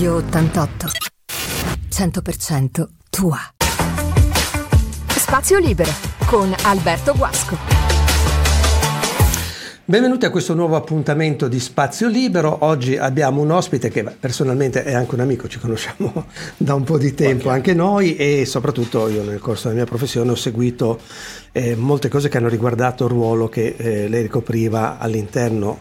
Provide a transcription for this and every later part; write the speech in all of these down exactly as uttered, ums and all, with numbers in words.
Radio ottantotto, cento per cento tua. Spazio Libero con Alberto Guasco. Benvenuti a questo nuovo appuntamento di Spazio Libero. Oggi abbiamo un ospite che personalmente è anche un amico, ci conosciamo da un po' di tempo anche noi, e soprattutto io nel corso della mia professione ho seguito eh, molte cose che hanno riguardato il ruolo che eh, lei ricopriva all'interno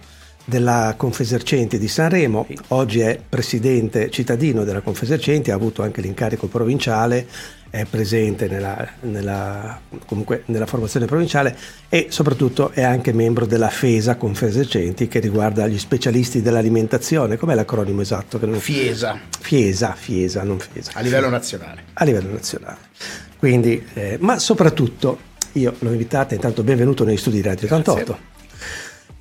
della Confesercenti di Sanremo. Oggi è presidente cittadino della Confesercenti, ha avuto anche l'incarico provinciale, è presente nella, nella, comunque nella formazione provinciale e soprattutto è anche membro della FESA Confesercenti, che riguarda gli specialisti dell'alimentazione. Com'è l'acronimo esatto? Che non... FIESA. FIESA, FIESA, non FESA. A livello nazionale. A livello nazionale. Quindi, eh, ma soprattutto, io l'ho invitata, intanto benvenuto negli studi di Radio ottantotto,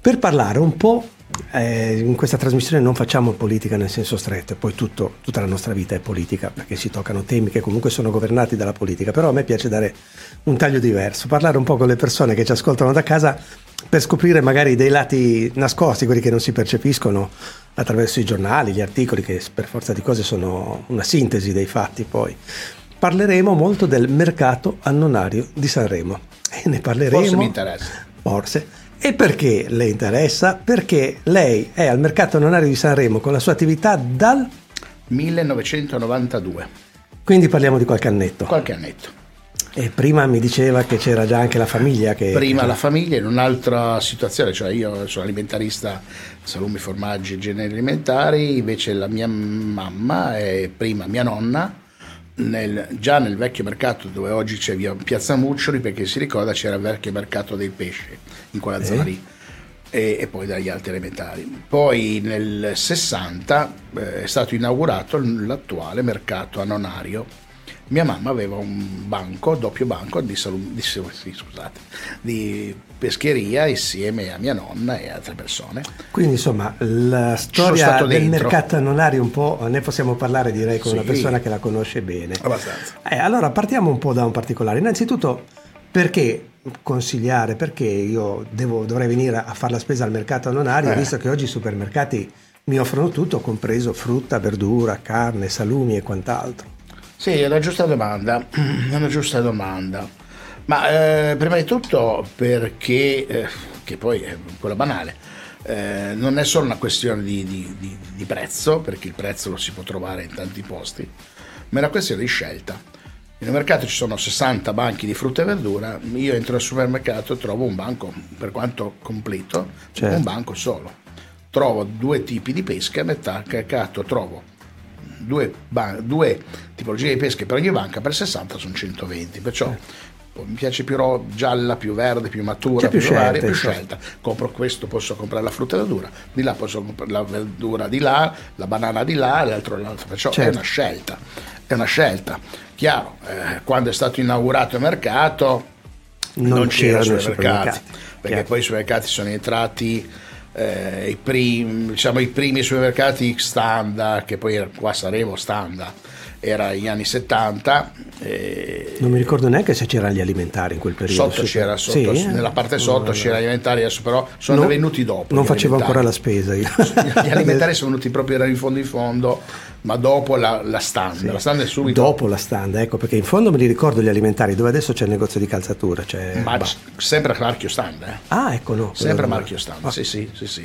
per parlare un po'. Eh, in questa trasmissione non facciamo politica nel senso stretto, poi tutto, tutta la nostra vita è politica, perché si toccano temi che comunque sono governati dalla politica, però a me piace dare un taglio diverso, parlare un po' con le persone che ci ascoltano da casa per scoprire magari dei lati nascosti, quelli che non si percepiscono attraverso i giornali, gli articoli, che per forza di cose sono una sintesi dei fatti. Poi parleremo molto del mercato annonario di Sanremo e ne parleremo, forse mi interessa, forse. E perché le interessa? Perché lei è al Mercato Annonario di Sanremo con la sua attività dal millenovecentonovantadue. Quindi parliamo di qualche annetto. Qualche annetto. E prima mi diceva che c'era già anche la famiglia. Che prima la famiglia, in un'altra situazione, cioè io sono alimentarista, salumi, formaggi e generi alimentari, invece la mia mamma e prima mia nonna, Nel, già nel vecchio mercato dove oggi c'è via Piazza Muccioli, perché si ricorda c'era il vecchio mercato dei pesci in quella eh. zona lì, e, e poi dagli altri elementari. Poi nel sessanta eh, è stato inaugurato l'attuale mercato annonario. Mia mamma aveva un banco, doppio banco di, salum, di, scusate, di pescheria insieme a mia nonna e altre persone. Quindi insomma la storia del dentro. mercato annonario un po' ne possiamo parlare, direi, con sì. una persona che la conosce bene. Abbastanza. Eh, allora partiamo un po' da un particolare. Innanzitutto, perché consigliare, perché io devo, dovrei venire a fare la spesa al mercato annonario, eh. visto che oggi i supermercati mi offrono tutto, compreso frutta, verdura, carne, salumi e quant'altro? Sì, è una giusta domanda, è una giusta domanda, ma eh, prima di tutto perché, eh, che poi è quella banale, eh, non è solo una questione di, di, di, di prezzo, perché il prezzo lo si può trovare in tanti posti, ma è una questione di scelta. Nel mercato ci sono sessanta banchi di frutta e verdura, io entro al supermercato e trovo un banco, per quanto completo, certo. un banco solo. Trovo due tipi di pesca, a metà mercato trovo Due, ban- due tipologie di pesche per ogni banca, per sessanta sono centoventi, perciò eh. mi piace più ro- gialla, più verde, più matura, più, più varia, più scelta. Compro questo, posso comprare la frutta e la verdura, di là posso comprare la verdura di là, la banana di là, l'altro l'altro, perciò certo. è una scelta, è una scelta. Chiaro, eh, quando è stato inaugurato il mercato non, non c'erano i supermercati, perché chiaro. poi i supermercati sono entrati... Eh, i, primi, diciamo, i primi supermercati Standa, che poi era, qua saremo Standa, era negli anni settanta. Eh, non mi ricordo neanche se c'erano gli alimentari in quel periodo. Sotto super... c'era, sotto, sì, nella parte sotto no, c'era no. gli alimentari, adesso però sono no, venuti dopo. Non facevo ancora la spesa io. Gli alimentari sono venuti proprio in fondo in fondo, ma dopo la, la Standa. Sì. La Standa è subito. Dopo la Standa, ecco, perché in fondo me li ricordo gli alimentari, dove adesso c'è il negozio di calzatura. C'è... Ma bah. sempre marchio Standa. Eh. Ah, ecco no. Sempre marchio Standa, ah. sì sì. sì. Sì,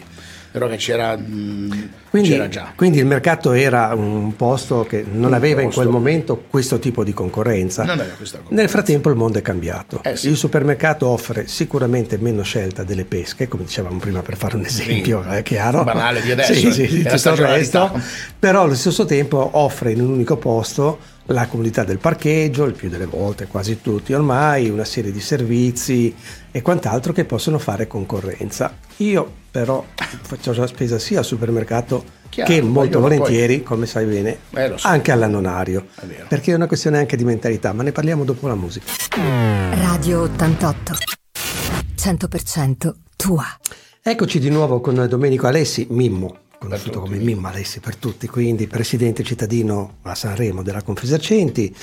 però che c'era, mh, quindi, c'era già. Quindi il mercato era un posto che non un aveva posto. in quel momento questo tipo di concorrenza. Non aveva questa concorrenza. Nel frattempo il mondo è cambiato. Eh sì. Il supermercato offre sicuramente meno scelta delle pesche, come dicevamo prima per fare un esempio, sì. è chiaro. Banale di adesso. Sì, sì, tutto il resto. Però allo stesso tempo offre in un unico posto la comodità del parcheggio, il più delle volte, quasi tutti ormai, una serie di servizi e quant'altro che possono fare concorrenza. Io però faccio la spesa sia al supermercato Chiaro, che molto volentieri, poi... come sai bene, eh, so. anche all'annonario, è vero. perché è una questione anche di mentalità, ma ne parliamo dopo la musica. Radio ottantotto, cento per cento tua. Eccoci di nuovo con Domenico Alessi, Mimmo, conosciuto come Mimmo Alessi per tutti, quindi presidente cittadino a Sanremo della Confesercenti,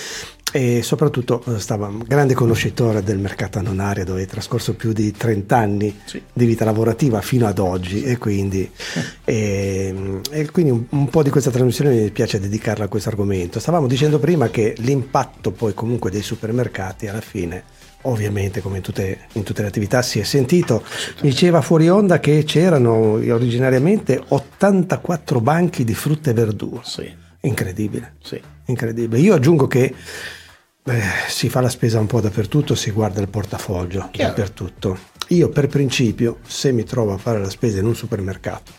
e soprattutto stava grande conoscitore del mercato annonario, dove è trascorso più di trenta anni sì. di vita lavorativa fino ad oggi, e quindi, e, e quindi un, un po' di questa trasmissione mi piace dedicarla a questo argomento. Stavamo dicendo prima che l'impatto poi comunque dei supermercati alla fine, ovviamente come in tutte, in tutte le attività, si è sentito. Diceva fuori onda che c'erano originariamente ottantaquattro banchi di frutta e verdura. Sì. Incredibile, sì. Incredibile. Io aggiungo che eh, si fa la spesa un po' dappertutto, si guarda il portafoglio Chiaro. dappertutto. Io per principio, se mi trovo a fare la spesa in un supermercato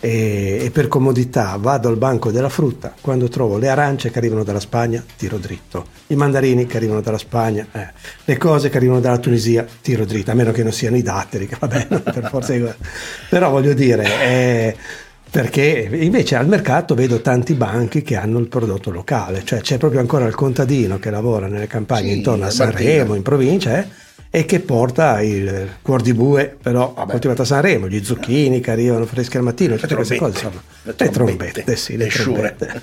e, e per comodità vado al banco della frutta, quando trovo le arance che arrivano dalla Spagna tiro dritto, i mandarini che arrivano dalla Spagna, eh, le cose che arrivano dalla Tunisia tiro dritto, a meno che non siano i datteri, che vabbè, per forza di... però voglio dire... Eh, perché invece al mercato vedo tanti banchi che hanno il prodotto locale, cioè c'è proprio ancora il contadino che lavora nelle campagne sì, intorno a Sanremo, in provincia, eh, e che porta il cuor di bue, però Vabbè. coltivato a Sanremo, gli zucchini che arrivano freschi al mattino, tutte queste cose, insomma, le trombette, le trombette sì, le, le trombette.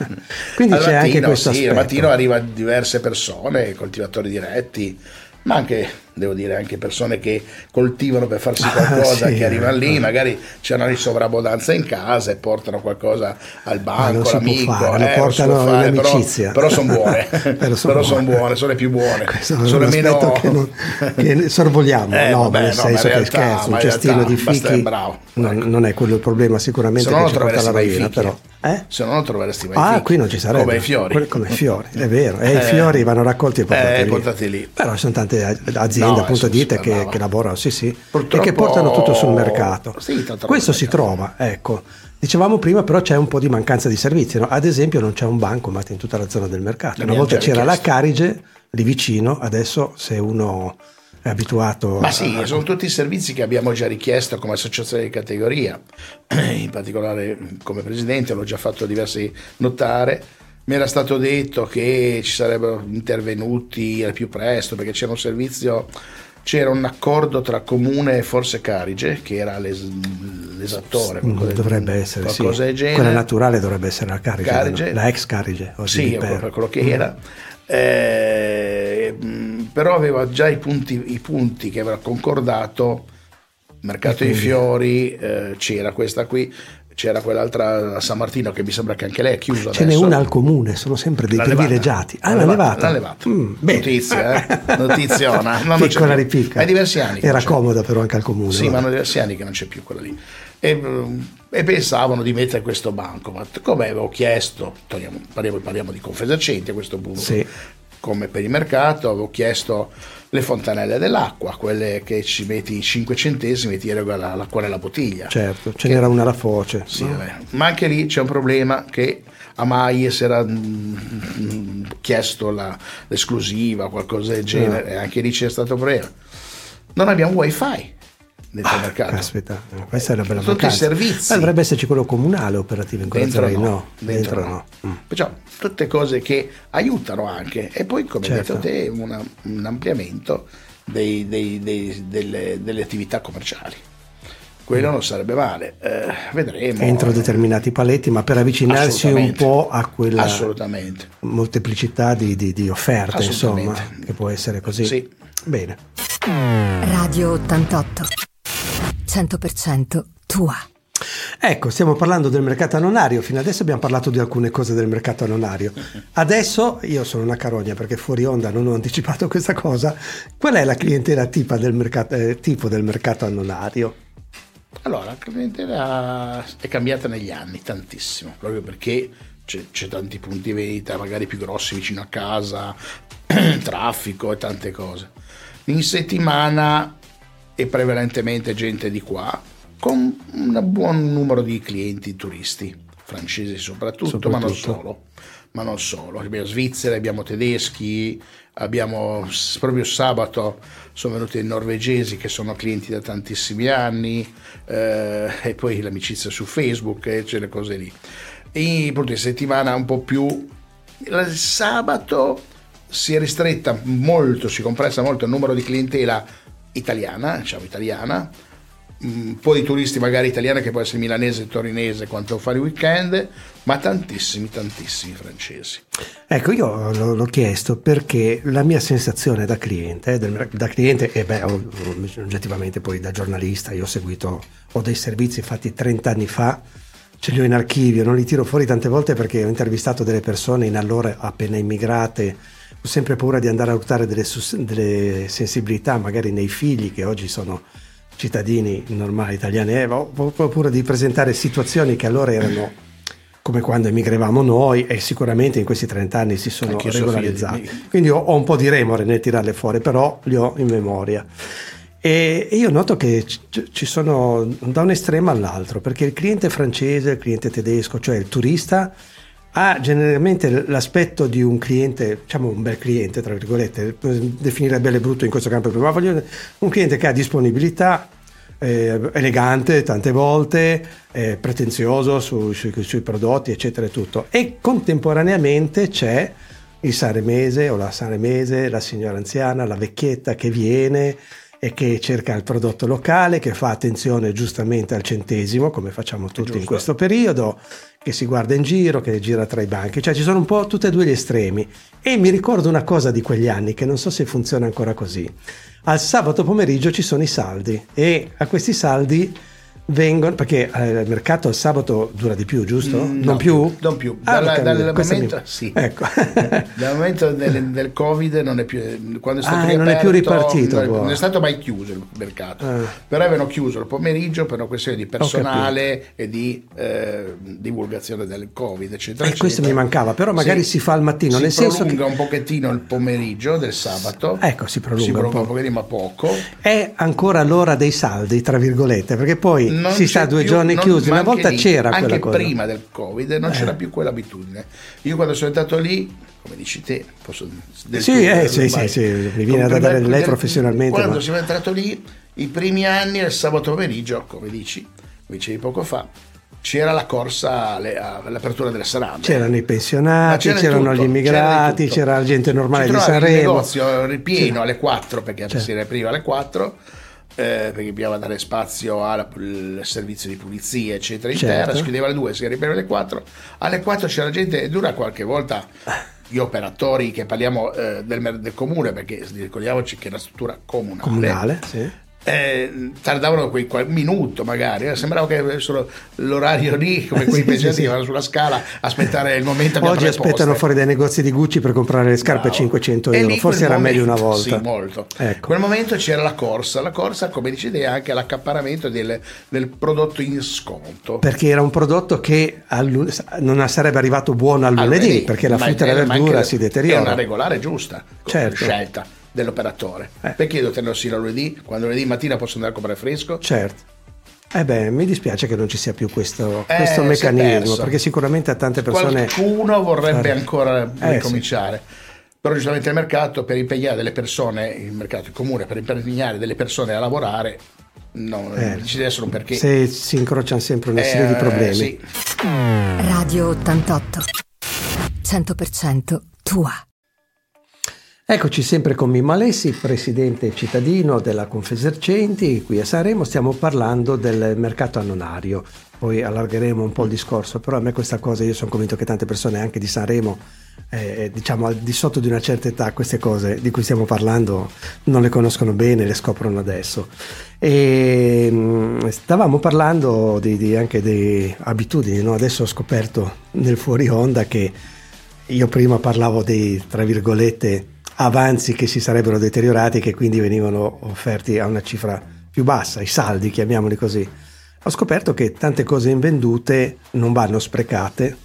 Quindi al c'è mattino, anche questo sì, aspetto. Al mattino arrivano diverse persone, coltivatori diretti, ma anche, devo dire, anche persone che coltivano per farsi qualcosa, ah, sì, che arrivano lì, magari c'hanno in sovrabbondanza in casa e portano qualcosa al banco, all'amico, fare, eh, lo portano lo fare, l'amicizia. Però, però sono buone, però sono buone. buone, sono le più buone. Questo sono meno che, non, che sorvoliamo, eh, no, vabbè, nel no, senso realtà, che scherzo, un cestino di fichi bravo, non, ecco. non è quello il problema sicuramente, se che ci porta la baiana, però. Eh? Se non lo troveresti mai. Ah, fichi. Qui non ci sarebbe. Come i fiori. Come i fiori, è vero. E eh, i fiori vanno raccolti e portati, eh, lì. portati lì. Però ci sono tante aziende, no, appunto ditte che, che lavorano, sì, sì, purtroppo... e che portano tutto sul mercato. Sì, questo si trova, ecco. Dicevamo prima, però c'è un po' di mancanza di servizi, no? Ad esempio non c'è un bancomat in tutta la zona del mercato. La Una volta c'era richiesto. la Carige lì vicino, adesso se uno... è abituato. Ma sì, a... sono tutti i servizi che abbiamo già richiesto come associazione di categoria, in particolare come presidente l'ho già fatto diversi notare. Mi era stato detto che ci sarebbero intervenuti al più presto perché c'era un servizio, c'era un accordo tra comune e forse Carige, che era l'es- l'esattore dovrebbe del, essere sì. del genere. Quella naturale dovrebbe essere la Carige, Carige. la ex Carige oggi sì, per quello che era. Eh, però aveva già i punti, i punti che aveva concordato mercato dei fiori, eh, c'era questa qui, c'era quell'altra a San Martino che mi sembra che anche lei è chiusa, ce adesso. n'è una al comune, sono sempre dei la privilegiati levata. ah la, la levata, la levata. Mm, notizia eh? notiziona no, piccola ripicca, è diversi anni era comoda però anche al comune, sì, ma hanno diversi anni che non c'è più quella lì, e, e pensavano di mettere questo bancomat come avevo chiesto. Parliamo, parliamo di Confesercenti a questo punto, sì. Come per il mercato avevo chiesto le fontanelle dell'acqua, quelle che ci metti cinque centesimi e ti regala l'acqua nella bottiglia. Certo, ce che, n'era una alla foce. Sì, no? Ma anche lì c'è un problema che a Maie si era mh, chiesto la, l'esclusiva o qualcosa del genere, no. E anche lì c'è stato un problema. Non abbiamo wifi nel ah, mercato. Aspetta, questa è una bella tutti i servizi. Ma dovrebbe esserci quello comunale operativo in dentro no, no, dentro, dentro no. no. Mm. Perciò tutte cose che aiutano anche. E poi, come certo. detto te, una, un ampliamento dei, dei, dei, delle, delle attività commerciali. Quello mm. non sarebbe male. Eh, vedremo. Entro determinati paletti, ma per avvicinarsi un po' a quella molteplicità di, di, di offerte, insomma, che può essere così. Sì. Bene. Radio ottantotto. cento per cento tua. Ecco, stiamo parlando del mercato annonario. Fino adesso abbiamo parlato di alcune cose del mercato annonario. Adesso, io sono una carogna perché fuori onda non ho anticipato questa cosa. Qual è la clientela tipa del mercato, eh, tipo del mercato annonario? Allora, la clientela è cambiata negli anni tantissimo, proprio perché c'è, c'è tanti punti vendita, magari più grossi vicino a casa, traffico e tante cose. In settimana è prevalentemente gente di qua, con un buon numero di clienti turisti, francesi soprattutto, soprattutto. ma non solo. Ma non solo, abbiamo svizzeri, abbiamo tedeschi, abbiamo proprio sabato sono venuti i norvegesi che sono clienti da tantissimi anni, eh, e poi l'amicizia su Facebook e eh, c'è le cose lì. E poi in settimana un po' più, il sabato si è ristretta molto, si è compressa molto il numero di clientela italiana, diciamo italiana, un po' di turisti magari italiani, che può essere milanese e torinese, quanto fare i weekend, ma tantissimi, tantissimi francesi. Ecco, io l'ho, l'ho chiesto perché la mia sensazione da cliente, eh, del, da cliente e beh, oggettivamente poi da giornalista, io ho seguito, ho dei servizi fatti trent'anni fa, ce li ho in archivio, non li tiro fuori tante volte perché ho intervistato delle persone in allora appena immigrate. Ho sempre paura di andare a urtare delle, delle sensibilità magari nei figli che oggi sono cittadini normali italiani, eh, ho, ho, ho paura di presentare situazioni che allora erano come quando emigravamo noi, e sicuramente in questi trent'anni si sono Anch'io regolarizzati, so quindi ho, ho un po' di remore nel tirarle fuori, però li ho in memoria. E io noto che ci sono da un estremo all'altro, perché il cliente francese, il cliente tedesco, cioè il turista, ha generalmente l'aspetto di un cliente, diciamo un bel cliente tra virgolette, definire bello e brutto in questo campo, ma voglio un cliente che ha disponibilità, eh, elegante tante volte, eh, pretenzioso su, su, sui prodotti eccetera e tutto, e contemporaneamente c'è il sanremese o la sanremese, la signora anziana, la vecchietta che viene e che cerca il prodotto locale, che fa attenzione giustamente al centesimo, come facciamo tutti Giusto. in questo periodo, che si guarda in giro, che gira tra i banchi, cioè ci sono un po' tutti e due gli estremi. E mi ricordo una cosa di quegli anni che non so se funziona ancora così: al sabato pomeriggio ci sono i saldi, e a questi saldi vengono, perché il mercato al sabato dura di più, giusto? Mm, non no, più? Non più. Ah, Dalla, dal, dal momento, mi... sì. ecco. dal momento del, del Covid non è più, quando è stato ah, riaperto, non è più ripartito. Non è, non è stato mai chiuso il mercato, ah. però avevano chiuso il pomeriggio per una questione di personale e di eh, divulgazione del Covid, eccetera. E eh, questo mi mancava, però magari sì, si fa al mattino. Si nel prolunga senso che... un pochettino il pomeriggio del sabato. Ecco, si prolunga, si prolunga un, po'. un pochettino, ma poco. È ancora l'ora dei saldi, tra virgolette, perché poi non si sta due più, giorni non, chiusi, una volta lì, c'era quella cosa. Anche prima del Covid non eh. c'era più quell'abitudine. Io quando sono andato lì, come dici te, posso del Sì, eh, sì, sì, sì, mi viene da dare lei del, professionalmente. Quando ma... sono entrato lì, i primi anni, il sabato pomeriggio, come dici, come dicevi poco fa, c'era la corsa alle, all'apertura della Sanremo. C'erano i pensionati, c'era c'erano tutto, gli immigrati, c'era, c'era la gente normale di Sanremo. Il negozio ripieno c'era. alle quattro, perché c'era. si riapriva alle quattro. Eh, perché bisognava dare spazio al servizio di pulizia eccetera certo. interna, si chiudeva alle due, si arrivava alle quattro, alle quattro c'era gente, e dura qualche volta gli operatori che parliamo eh, del, del comune, perché ricordiamoci che è una struttura comunale, comunale sì. eh, tardavano quei qual- minuto magari, eh, sembrava che avessero l'orario lì come quei sì, pensionati sì, che vanno sulla scala aspettare il momento. Oggi aspettano fuori dai negozi di Gucci per comprare le scarpe a cinquecento euro, lì, forse era momento, meglio una volta sì, molto. Ecco. Quel momento c'era la corsa, la corsa come dice te, anche l'accaparramento del, del prodotto in sconto, perché era un prodotto che al, non sarebbe arrivato buono al lunedì, lunedì perché la frutta e la verdura si deteriora, è una regolare giusta certo. scelta dell'operatore, eh. perché io te lo sì la lunedì, quando lunedì mattina posso andare a comprare fresco? Certo. Eh beh, mi dispiace che non ci sia più questo, eh, questo meccanismo, perché sicuramente a tante persone... Qualcuno vorrebbe fare... ancora eh, ricominciare, sì. però giustamente il mercato per impegnare delle persone, il mercato in comune per impegnare delle persone a lavorare, non eh, ci deve essere un perché. Se si incrociano sempre una eh, serie di problemi. Sì. Radio ottantotto, cento per cento tua. Eccoci sempre con Mimmo Alessi, presidente cittadino della Confesercenti, qui a Sanremo. Stiamo parlando del mercato annonario, poi allargheremo un po' il discorso, però a me questa cosa, io sono convinto che tante persone anche di Sanremo, eh, diciamo al di sotto di una certa età, queste cose di cui stiamo parlando non le conoscono bene, le scoprono adesso. E mh, stavamo parlando di, di anche di abitudini, no? Adesso ho scoperto nel fuori onda che io prima parlavo dei, tra virgolette, avanzi che si sarebbero deteriorati, che quindi venivano offerti a una cifra più bassa, i saldi chiamiamoli così. Ho scoperto che tante cose invendute non vanno sprecate,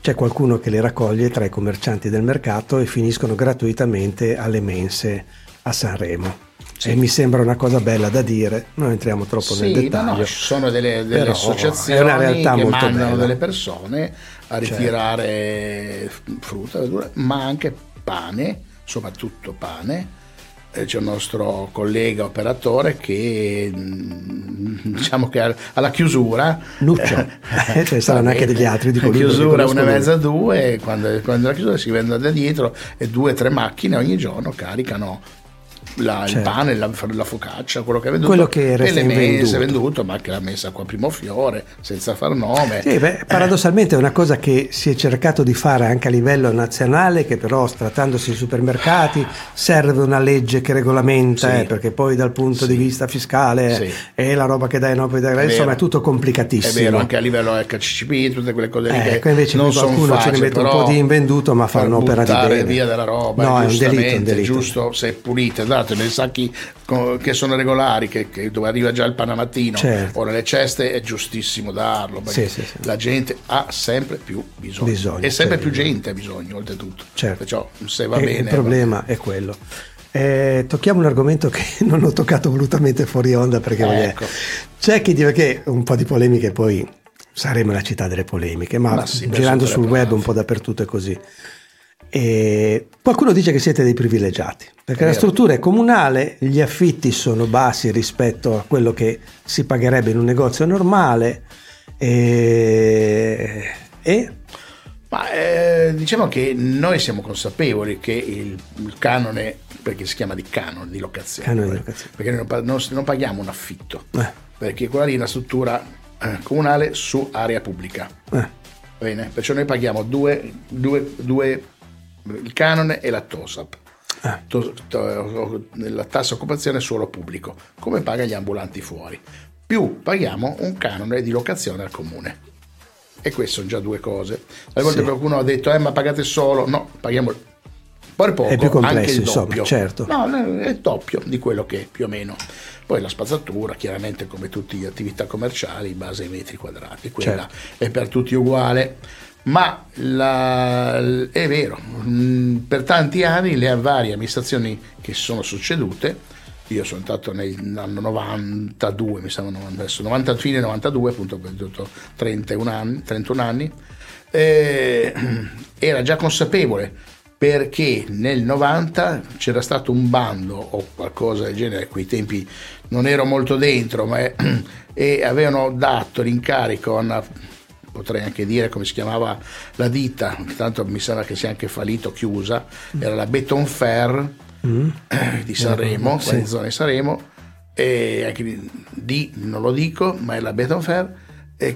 c'è qualcuno che le raccoglie tra i commercianti del mercato e finiscono gratuitamente alle mense a Sanremo. Sì. E mi sembra una cosa bella da dire, non entriamo troppo sì, nel dettaglio. Ci no, sono delle, delle Però, associazioni è una realtà che molto mandano bella. delle persone a ritirare cioè. frutta, verdura, ma anche pane, soprattutto pane. C'è un nostro collega operatore che diciamo che alla chiusura Nuccio, eh, cioè saranno anche degli altri di chiusura una mezza due quando, quando la chiusura si vendono da dietro e due tre macchine ogni giorno caricano la, certo. il pane, la, la focaccia, quello che ha venduto, quello che resta e le mese venduto. venduto, ma che l'ha messa qua a primo fiore senza far nome. Sì, beh, paradossalmente eh. è una cosa che si è cercato di fare anche a livello nazionale, che però trattandosi di supermercati serve una legge che regolamenta, sì. eh, perché poi dal punto sì. di vista fiscale sì. è la roba che dai, no, poi dai, è insomma vero. È tutto complicatissimo. È vero, anche a livello H C C P, tutte quelle cose lì, eh, che invece non qualcuno facile, ce ne mette un po' di invenduto, ma fa un'opera di bene. Via della roba, no, è un delitto, un delitto. Giusto, se è pulita, dato nei sacchi che sono regolari, che, che dove arriva già il panamattino, certo. o nelle ceste, è giustissimo darlo, perché sì, sì, sì. la gente ha sempre più bisogno, bisogno e sempre certo. più gente ha bisogno oltretutto, certo. perciò se va e bene. Il problema va. È quello. Eh, tocchiamo un argomento che non ho toccato volutamente fuori onda, perché ecco. c'è chi dice che un po' di polemiche, poi saremo la città delle polemiche, ma, ma sì, girando sul web un po' dappertutto è così. E qualcuno dice che siete dei privilegiati perché la struttura è comunale, gli affitti sono bassi rispetto a quello che si pagherebbe in un negozio normale e, e? Ma, eh, diciamo che noi siamo consapevoli che il, il canone, perché si chiama di canone di locazione, canone di locazione. Perché noi non, non, non paghiamo un affitto eh. perché quella lì è una struttura eh, comunale su area pubblica eh. Bene, perciò noi paghiamo due, due, due il canone e la TOSAP, ah. to, to, la tassa occupazione suolo pubblico, come paga gli ambulanti fuori, più paghiamo un canone di locazione al comune, e queste sono già due cose. A volte sì. qualcuno ha detto eh ma pagate solo, no, paghiamo poi poco, è più complesso, anche il doppio, insomma, certo. no, è il doppio di quello che più o meno. Poi la spazzatura, chiaramente come tutte le attività commerciali, in base ai metri quadrati, quella certo. è per tutti uguale, ma la, è vero, per tanti anni le varie amministrazioni che sono succedute, io sono stato nell'anno novantadue, mi sembra adesso, novanta, fine novantadue, appunto ho veduto trentuno anni, trentuno anni eh, era già consapevole, perché nel novanta c'era stato un bando o qualcosa del genere, a quei tempi non ero molto dentro, ma è, e avevano dato l'incarico a una, potrei anche dire come si chiamava la ditta, tanto mi sembra che sia anche fallito, chiusa, era la Betonferre mm. di Sanremo, sì. in zona di Sanremo, e anche di, non lo dico, ma è la Betonferre,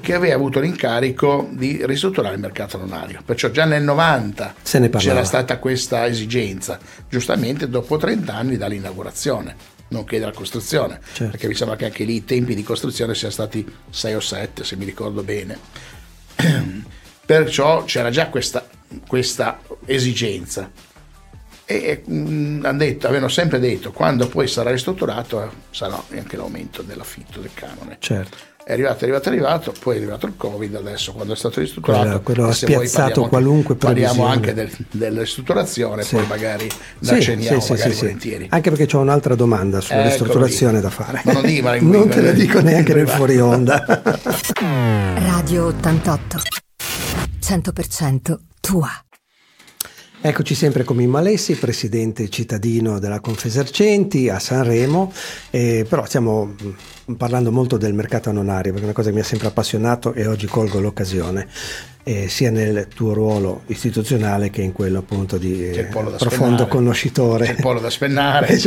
che aveva avuto l'incarico di ristrutturare il mercato annonario, perciò già nel novanta se ne parlava. C'era stata questa esigenza, giustamente dopo trenta anni dall'inaugurazione, nonché dalla costruzione, certo. perché mi sembra che anche lì i tempi di costruzione siano stati sei o sette, se mi ricordo bene, perciò c'era già questa, questa esigenza, e mh, hanno detto, avevano sempre detto, quando poi sarà ristrutturato sarà anche l'aumento dell'affitto del canone, certo. È arrivato, è arrivato, è arrivato, poi è arrivato il Covid, adesso quando è stato ristrutturato, quello ha spiazzato qualunque previsione. Parliamo anche del, della ristrutturazione, sì. poi magari la sì, ceniamo sì, magari sì, volentieri. Anche perché c'ho un'altra domanda sulla Eccoli. ristrutturazione da fare. Non, dico, non te la dico neanche nel fuori onda. Radio ottantotto, cento per cento tua. Eccoci sempre con Mimmo Alessi, presidente cittadino della Confesercenti a Sanremo, eh, però stiamo parlando molto del mercato annonario, perché è una cosa che mi ha sempre appassionato e oggi colgo l'occasione, eh, sia nel tuo ruolo istituzionale che in quello appunto di eh, profondo spennare. conoscitore. C'è il polo da spennare.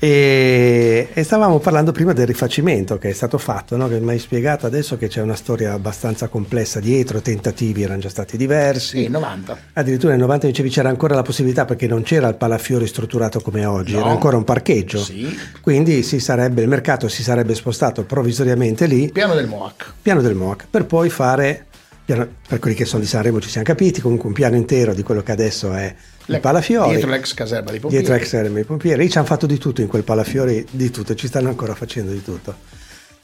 E, e stavamo parlando prima del rifacimento che è stato fatto, no? Che mi hai spiegato adesso che c'è una storia abbastanza complessa dietro, tentativi erano già stati diversi. Sì, novanta. Addirittura nel novanta dicevi c'era ancora la possibilità, perché non c'era il Palafiori strutturato come oggi, no. era ancora un parcheggio. Sì. Quindi si sarebbe, il mercato si sarebbe spostato provvisoriamente lì. Piano del Moac. Piano del Moac, per poi fare, per quelli che sono di Sanremo ci siamo capiti, comunque un piano intero di quello che adesso è il Palafiori, dietro l'ex caserma dei pompieri. Dietro l'ex caserma dei pompieri, lì ci hanno fatto di tutto in quel Palafiori, di tutto, ci stanno ancora facendo di tutto.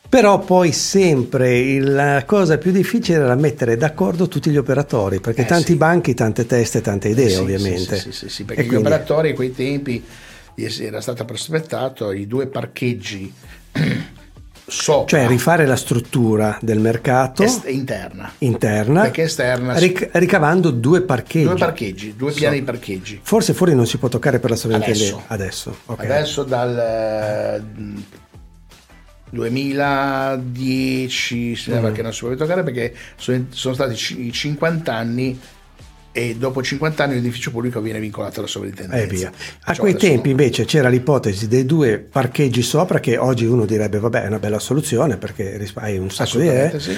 Però poi sempre la cosa più difficile era mettere d'accordo tutti gli operatori, perché eh, tanti sì. banchi, tante teste, tante idee eh, sì, ovviamente. Sì, sì, sì, sì, sì, perché e gli quindi... operatori a quei tempi era stato prospettato i due parcheggi sopra. Cioè rifare la struttura del mercato Est- interna, interna perché esterna ric- ricavando due parcheggi due parcheggi due piani so. di parcheggi, forse fuori non si può toccare per la Sovrintendenza adesso adesso, okay. adesso dal duemiladieci mm. perché non si può toccare, perché sono, sono stati i cinquanta anni e dopo cinquanta anni l'edificio pubblico viene vincolato alla sovrintendenza. E via. A quei tempi invece c'era l'ipotesi dei due parcheggi sopra, che oggi uno direbbe vabbè è una bella soluzione perché hai un sacco di idee, sì.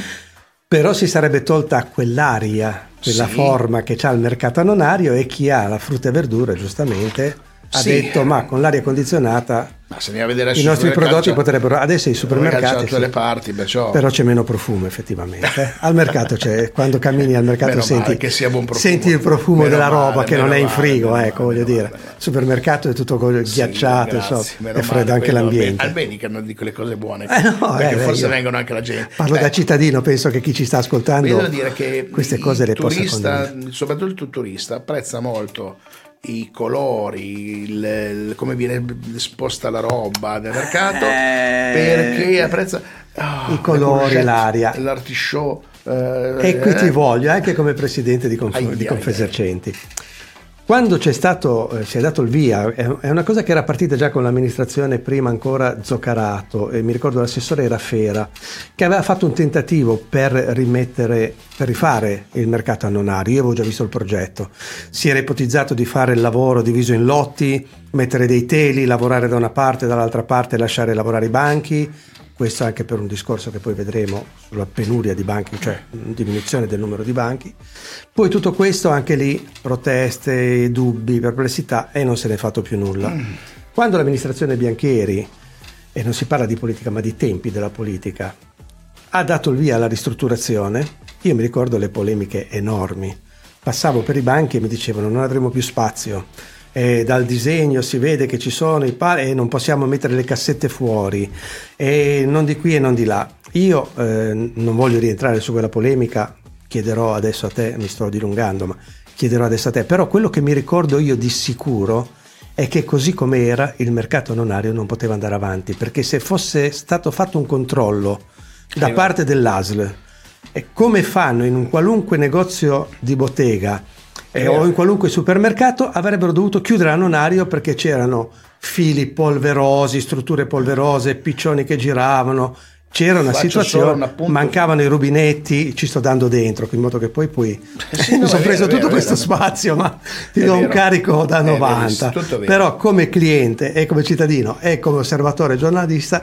Però si sarebbe tolta quell'aria, quella sì. forma che c'ha il mercato annonario, e chi ha la frutta e verdura giustamente ha sì. detto ma con l'aria condizionata ma se a vedere i nostri prodotti potrebbero, adesso i supermercati da tutte le parti, perciò. Però c'è meno profumo effettivamente al mercato, c'è, quando cammini al mercato meno senti, che sia buon profumo, senti il profumo meno della roba male, che non è in frigo, male, ecco voglio male, dire male. Supermercato è tutto ghiacciato, sì, grazie, so, è freddo anche l'ambiente, almeno che non dico le cose buone, eh no, perché eh, forse io, vengono anche la gente, parlo Beh, da cittadino, penso che chi ci sta ascoltando dire che queste cose le turista, possa condividere, soprattutto il turista apprezza molto i colori, il, il, come viene sposta la roba del mercato, eh, perché apprezza oh, i colori, l'aria, l'artishow, eh, e qui eh. ti voglio anche come presidente di, Conf- di Confesercenti. Quando c'è stato, eh, si è dato il via, è, è una cosa che era partita già con l'amministrazione prima ancora Zoccarato, e mi ricordo l'assessore era Fera, che aveva fatto un tentativo per rimettere, per rifare il mercato annonario. Io avevo già visto il progetto, si era ipotizzato di fare il lavoro diviso in lotti, mettere dei teli, lavorare da una parte, dall'altra parte lasciare lavorare i banchi, questo anche per un discorso che poi vedremo sulla penuria di banchi, cioè diminuzione del numero di banchi. Poi tutto questo, anche lì proteste, dubbi, perplessità, e non se ne è fatto più nulla. Quando l'amministrazione Biancheri, e non si parla di politica ma di tempi della politica, ha dato il via alla ristrutturazione, io mi ricordo le polemiche enormi, passavo per i banchi e mi dicevano non avremo più spazio, e dal disegno si vede che ci sono i pali e non possiamo mettere le cassette fuori, e non di qui e non di là. Io eh, non voglio rientrare su quella polemica, chiederò adesso a te, mi sto dilungando, ma chiederò adesso a te, però quello che mi ricordo io di sicuro è che così come era il mercato annonario non poteva andare avanti, perché se fosse stato fatto un controllo da parte dell'A S L, e come fanno in un qualunque negozio di bottega Eh, o in qualunque supermercato, avrebbero dovuto chiudere l'annonario perché c'erano fili polverosi, strutture polverose, piccioni che giravano, c'era una Faccio situazione, mancavano i rubinetti, ci sto dando dentro in modo che poi poi sì, mi sono preso vero, tutto vero, questo vero, spazio vero. Ma ti do un carico da novanta, vero, però come cliente e come cittadino e come osservatore giornalista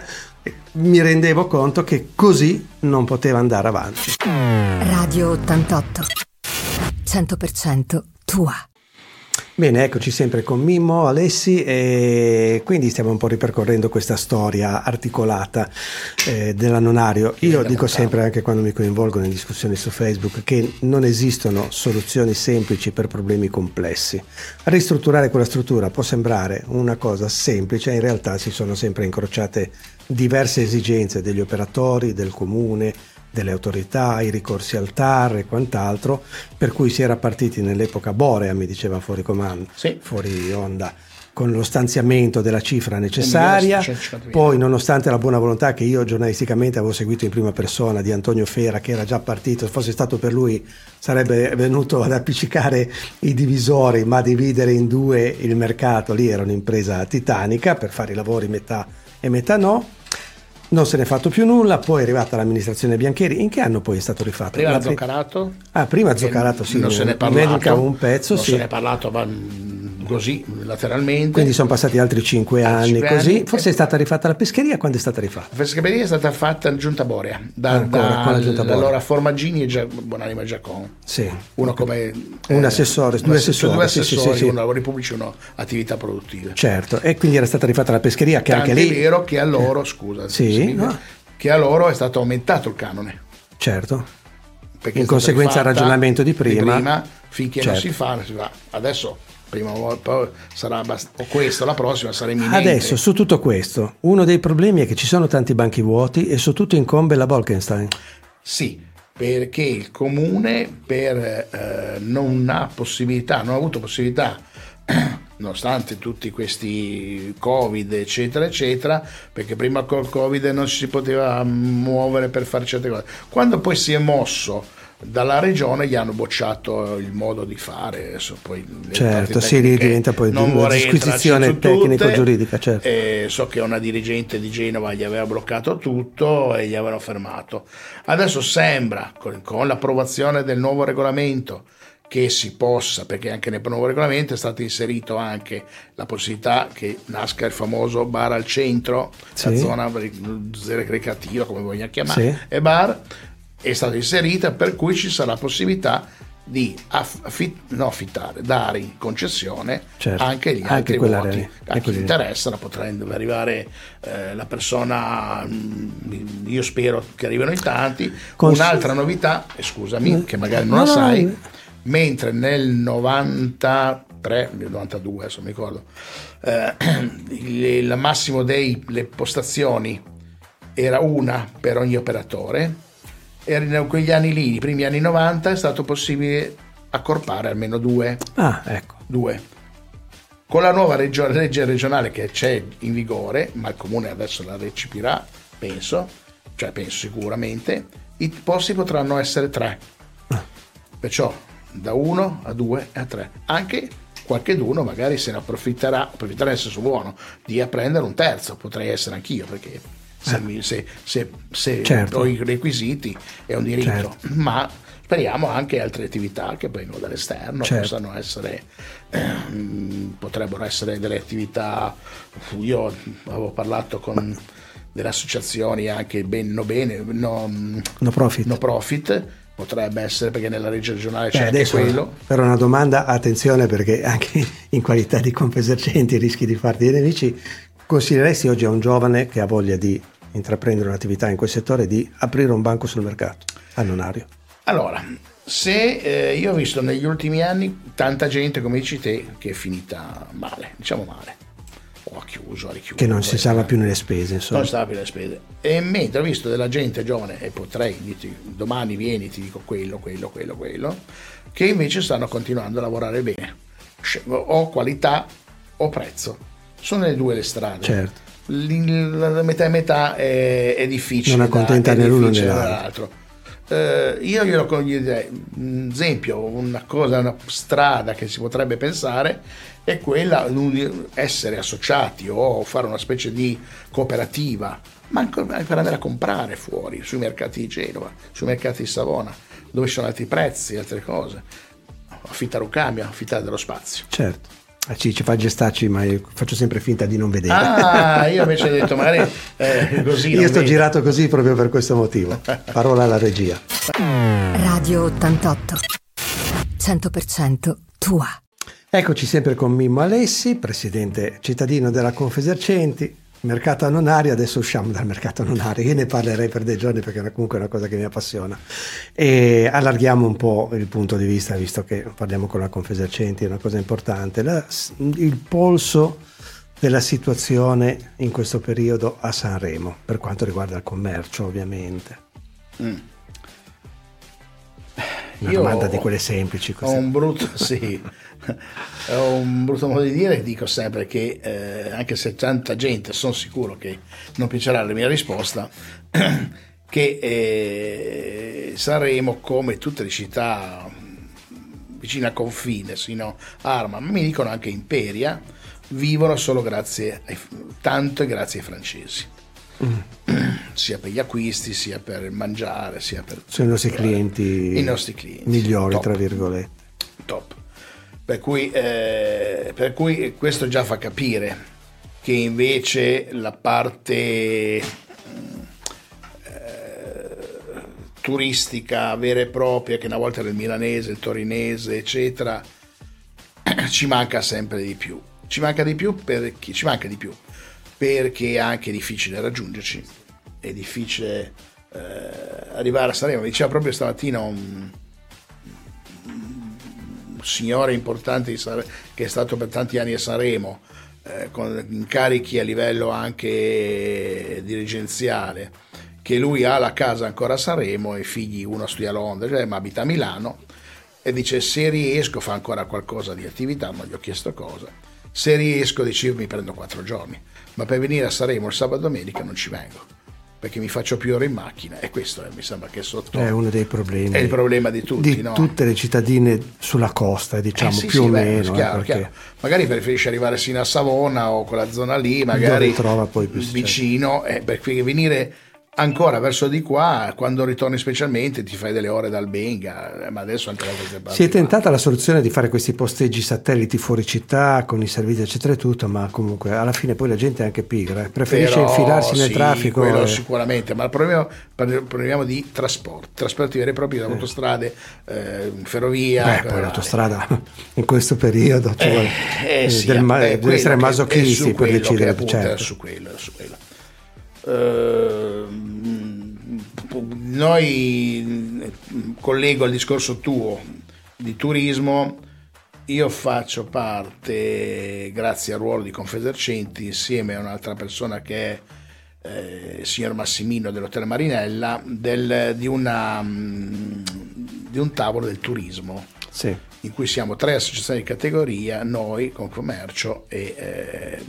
mi rendevo conto che così non poteva andare avanti. Radio ottantotto cento per cento tua. Bene, eccoci sempre con Mimmo Alessi, e quindi stiamo un po' ripercorrendo questa storia articolata eh, dell'annonario. Io dico sempre, anche quando mi coinvolgo nelle discussioni su Facebook, che non esistono soluzioni semplici per problemi complessi. Ristrutturare quella struttura può sembrare una cosa semplice, in realtà si sono sempre incrociate diverse esigenze degli operatori, del comune, delle autorità, i ricorsi al T A R e quant'altro, per cui si era partiti nell'epoca borea, mi diceva fuori comando, sì. fuori onda, con lo stanziamento della cifra necessaria, poi nonostante la buona volontà che io giornalisticamente avevo seguito in prima persona di Antonio Fera, che era già partito, se fosse stato per lui sarebbe venuto ad appiccicare i divisori, ma dividere in due il mercato lì era un'impresa titanica, per fare i lavori metà e metà no. Non se ne è fatto più nulla, poi è arrivata l'amministrazione Biancheri. In che anno poi è stato rifatto? Prima Zoccarato. Ah, prima Zoccarato, sì. Non se ne è parlato. Un pezzo, non sì. se ne è parlato così, lateralmente. Quindi sono passati altri cinque anni così. Anni. Forse è stata rifatta la pescheria. Quando è stata rifatta? La pescheria è stata fatta in Giunta Borea. Da, Ancora, da, con la Giunta Borea. Allora Formaggini e Gia, Buonanima Giacon. Sì. Uno come... Un eh, assessore, due assessori. Due assessori, sì, sì, sì, uno lavori pubblici, uno attività produttive. Certo, e quindi era stata rifatta la pescheria che Tant'è anche lì... è vero che a loro, scusa... Sì. No. Che a loro è stato aumentato il canone, certo, perché in conseguenza al ragionamento di prima, di prima finché certo. non si fa, si fa. Adesso prima volta sarà bast- o questa la prossima sarà imminente. Adesso su tutto questo uno dei problemi è che ci sono tanti banchi vuoti e su tutto incombe la Bolkenstein, sì, perché il comune per eh, non ha possibilità non ha avuto possibilità nonostante tutti questi Covid eccetera eccetera, perché prima col Covid non si poteva muovere per fare certe cose, quando poi si è mosso dalla regione gli hanno bocciato il modo di fare, adesso poi certo si sì, diventa poi una disquisizione tecnico-giuridica, certo. E so che una dirigente di Genova gli aveva bloccato tutto e gli avevano fermato. Adesso sembra con, con l'approvazione del nuovo regolamento che si possa, perché anche nel nuovo regolamento è stata inserita anche la possibilità che nasca il famoso bar al centro, sì, la zona recreativa, come vogliamo chiamare, sì, e bar, è stata inserita, per cui ci sarà la possibilità di affit- no, affittare, dare in concessione, certo, anche gli altri voti. A chi interessano potrà arrivare eh, la persona, mh, io spero che arrivino in tanti. Cons- un'altra novità, eh, scusami, eh. che magari non no, la sai, no, no. mentre nel novantatré, nel novantadue adesso mi ricordo, eh, il, il massimo delle postazioni era una per ogni operatore, e in quegli anni lì, i primi anni novanta, è stato possibile accorpare almeno due. Ah, ecco. Due. Con la nuova regio- legge regionale che c'è in vigore, ma il comune adesso la recepirà, penso, cioè penso sicuramente, i posti potranno essere tre. Ah. Perciò da uno a due a tre. Anche qualcheduno magari se ne approfitterà, approfitterà nel senso buono, di prendere un terzo, potrei essere anch'io, perché... Se, se, se, se certo. ho i requisiti è un diritto, certo. ma speriamo anche altre attività che vengono dall'esterno, certo. possano essere, ehm, potrebbero essere delle attività. Io avevo parlato con delle associazioni anche ben, no, bene, no, no profit, no profit. Potrebbe essere, perché nella legge regionale c'è Beh, anche adesso, quello. Per una domanda, attenzione, perché anche in qualità di Confesercenti rischi di farti dei nemici. Consiglieresti oggi a un giovane che ha voglia di intraprendere un'attività in quel settore di aprire un banco sul mercato annonario? Allora, se eh, io ho visto negli ultimi anni tanta gente, come dici te, che è finita male, diciamo male, o ha chiuso, ha richiuso. Che non si stava più nelle spese, insomma. Non stava più nelle spese. E mentre ho visto della gente giovane, e potrei, diti, domani vieni, ti dico quello, quello, quello, quello, che invece stanno continuando a lavorare bene. Cioè, o qualità o prezzo. Sono le due le strade, certo. la metà e metà è, è difficile, non accontentare l'uno né l'altro. Eh, io glielo consiglierei, un esempio, una cosa, una strada che si potrebbe pensare è quella di essere associati o fare una specie di cooperativa, ma anche per andare a comprare fuori sui mercati di Genova, sui mercati di Savona, dove ci sono altri prezzi, altre cose, affittare un camion, affittare dello spazio, certo. Ci, ci fa gestarci, ma io faccio sempre finta di non vedere. Ah, io invece ho detto magari eh, così. Io sto vedo. Girato così proprio per questo motivo. Parola alla regia. Radio ottantotto, cento per cento tua. Eccoci sempre con Mimmo Alessi, presidente cittadino della Confesercenti. Mercato Annonario, adesso usciamo dal mercato annonario, io ne parlerei per dei giorni perché comunque è una cosa che mi appassiona, e allarghiamo un po' il punto di vista, visto che parliamo con la Confesercenti, è una cosa importante, la, il polso della situazione in questo periodo a Sanremo, per quanto riguarda il commercio ovviamente. Mm. Una io domanda di quelle semplici. Ho un brutto, sì, ho un brutto modo di dire, dico sempre che eh, anche se tanta gente, sono sicuro che non piacerà la mia risposta, che eh, Sanremo, come tutte le città vicine al confine, sino a Arma, ma mi dicono anche Imperia, vivono solo grazie ai, tanto grazie ai francesi. Mm. Sia per gli acquisti, sia per il mangiare, sia per sono i nostri clienti, i nostri clienti migliori, top, tra virgolette, top. Per cui, eh, per cui questo già fa capire che invece la parte eh, turistica vera e propria, che una volta era il milanese, il torinese, eccetera, ci manca sempre di più. Ci manca di più perché ci manca di più. Perché è anche difficile raggiungerci, è difficile eh, arrivare a Sanremo. Diceva proprio stamattina un, un signore importante di Sanremo, che è stato per tanti anni a Sanremo, eh, con incarichi a livello anche dirigenziale, che lui ha la casa ancora a Sanremo e i figli, uno studia a Londra, cioè, ma abita a Milano, e dice se riesco fa ancora qualcosa di attività, ma gli ho chiesto cosa, se riesco dice mi prendo quattro giorni. Ma per venire a Sanremo il sabato e domenica non ci vengo, perché mi faccio più ore in macchina, e questo è, mi sembra che sotto è uno dei problemi, è il problema di tutti, di no? tutte le cittadine sulla costa, diciamo, eh sì, più sì, o beh, meno chiaro, eh, perché... magari preferisce arrivare sino a Savona o quella zona lì, magari trova poi più vicino, eh, perché venire ancora verso di qua, quando ritorni specialmente ti fai delle ore dal Benga, ma adesso anche da queste parti. Si è tentata la soluzione di fare questi posteggi satelliti fuori città con i servizi eccetera e tutto, ma comunque alla fine poi la gente è anche pigra, preferisce Però, infilarsi nel sì, traffico. Quello e... sicuramente, ma parliamo, parliamo di trasporti, trasporti veri e propri da eh. autostrade, eh, ferrovia. Beh, per... poi l'autostrada in questo periodo ci eh, vuole, eh, sì, del, eh, deve quello essere masochisti per decidere. Appunta, certo. Su quello, su quello. Uh, noi collego al discorso tuo di turismo, io faccio parte, grazie al ruolo di Confesercenti, insieme a un'altra persona che è eh, il signor Massimino dell'Hotel Marinella, del, di, una, um, di un tavolo del turismo, sì, in cui siamo tre associazioni di categoria, noi, Concommercio e eh,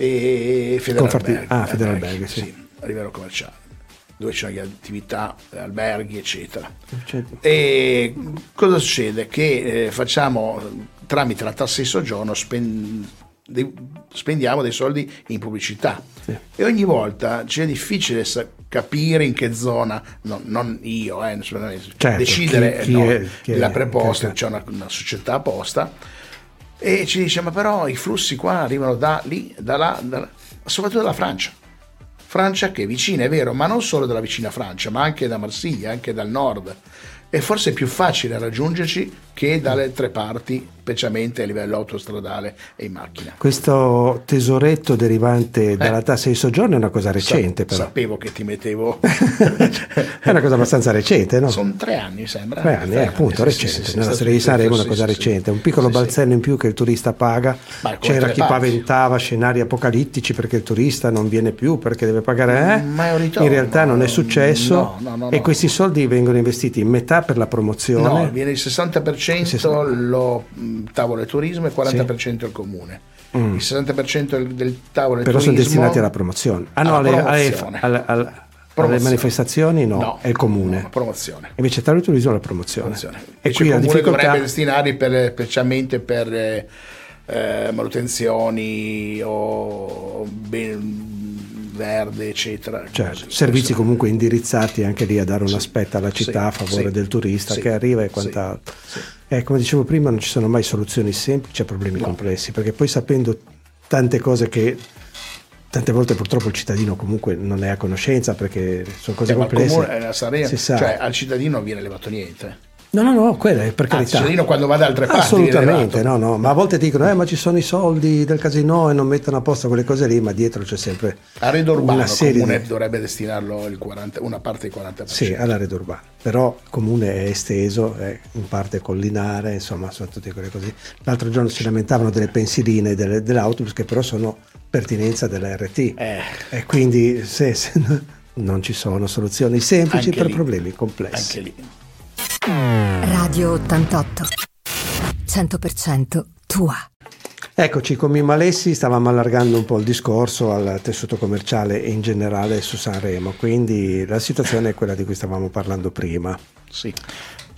e Federalberghi, ah, Federalberghi, sì, sì, a livello commerciale, dove ci sono le attività, alberghi eccetera. Certo. E cosa succede? Che eh, facciamo tramite la tassa di soggiorno spend- de- spendiamo dei soldi in pubblicità, sì, e ogni volta ci è difficile sa- capire in che zona, no, non io eh, certo, decidere chi, chi no, è, chi la preposta, c'è cioè una, una società apposta, e ci dice ma però i flussi qua arrivano da lì, da là, da là, soprattutto dalla Francia Francia che è vicina, è vero, ma non solo dalla vicina Francia, ma anche da Marsiglia, anche dal nord, e forse è più facile raggiungerci che dalle tre parti, specialmente a livello autostradale e in macchina. Questo tesoretto derivante eh. dalla tassa di soggiorno è una cosa recente. Sa- però sapevo che ti mettevo è una cosa abbastanza recente, no? Sono tre anni, mi sembra tre anni, tre eh, anni appunto, sì, recente, sì, sì, nella serie di Sanremo è una cosa sì, recente, un piccolo sì, balzello sì. in più che il turista paga. C'era chi parti. paventava scenari apocalittici perché il turista non viene più perché deve pagare eh? Ma ritorno, in realtà non è successo, no, no, no, e no. questi soldi vengono investiti in metà per la promozione, no, viene il sessanta per cento lo tavolo del turismo e quaranta per cento sì. il comune. Mm. Il sessanta per cento del tavolo del però turismo. Però sono destinati alla promozione. Ah no, alle, promozione. Alle, alle, promozione. alle manifestazioni no, no, è il comune. No, promozione. Invece il tavolo del turismo è la promozione. promozione. E, e qui il comune difficoltà... dovrebbe destinarli per, specialmente per eh, manutenzioni o ben, verde eccetera, certo, così, servizi comunque indirizzati anche lì a dare un sì, aspetto alla città sì, a favore sì, del turista sì, che arriva e quant'altro sì, sì. Eh, come dicevo prima, non ci sono mai soluzioni semplici a problemi no. complessi, perché poi sapendo tante cose che tante volte purtroppo il cittadino comunque non è a conoscenza perché sono cose eh, complesse, ma comune, la Sarena, cioè al cittadino non viene levato niente. No, no, no, quella è per carità. Ah, il cittadino quando va da altre parti. Assolutamente, no, no, ma a volte dicono, eh, ma ci sono i soldi del casino e non mettono a posto quelle cose lì, ma dietro c'è sempre arredo urbano, una serie il comune di... dovrebbe destinarlo il quaranta, una parte del quaranta per cento. Sì, all'arredo urbano, però il comune è esteso, è in parte collinare, insomma, sono tutte quelle cose. L'altro giorno si lamentavano delle pensiline delle, dell'autobus che però sono pertinenza della R T eh. e quindi se, se no, non ci sono soluzioni semplici anche per lì. Problemi complessi. Anche lì. Radio ottantotto cento per cento tua. Eccoci con Mimmo Alessi, stavamo allargando un po' il discorso al tessuto commerciale e in generale su Sanremo, quindi la situazione è quella di cui stavamo parlando prima. Sì,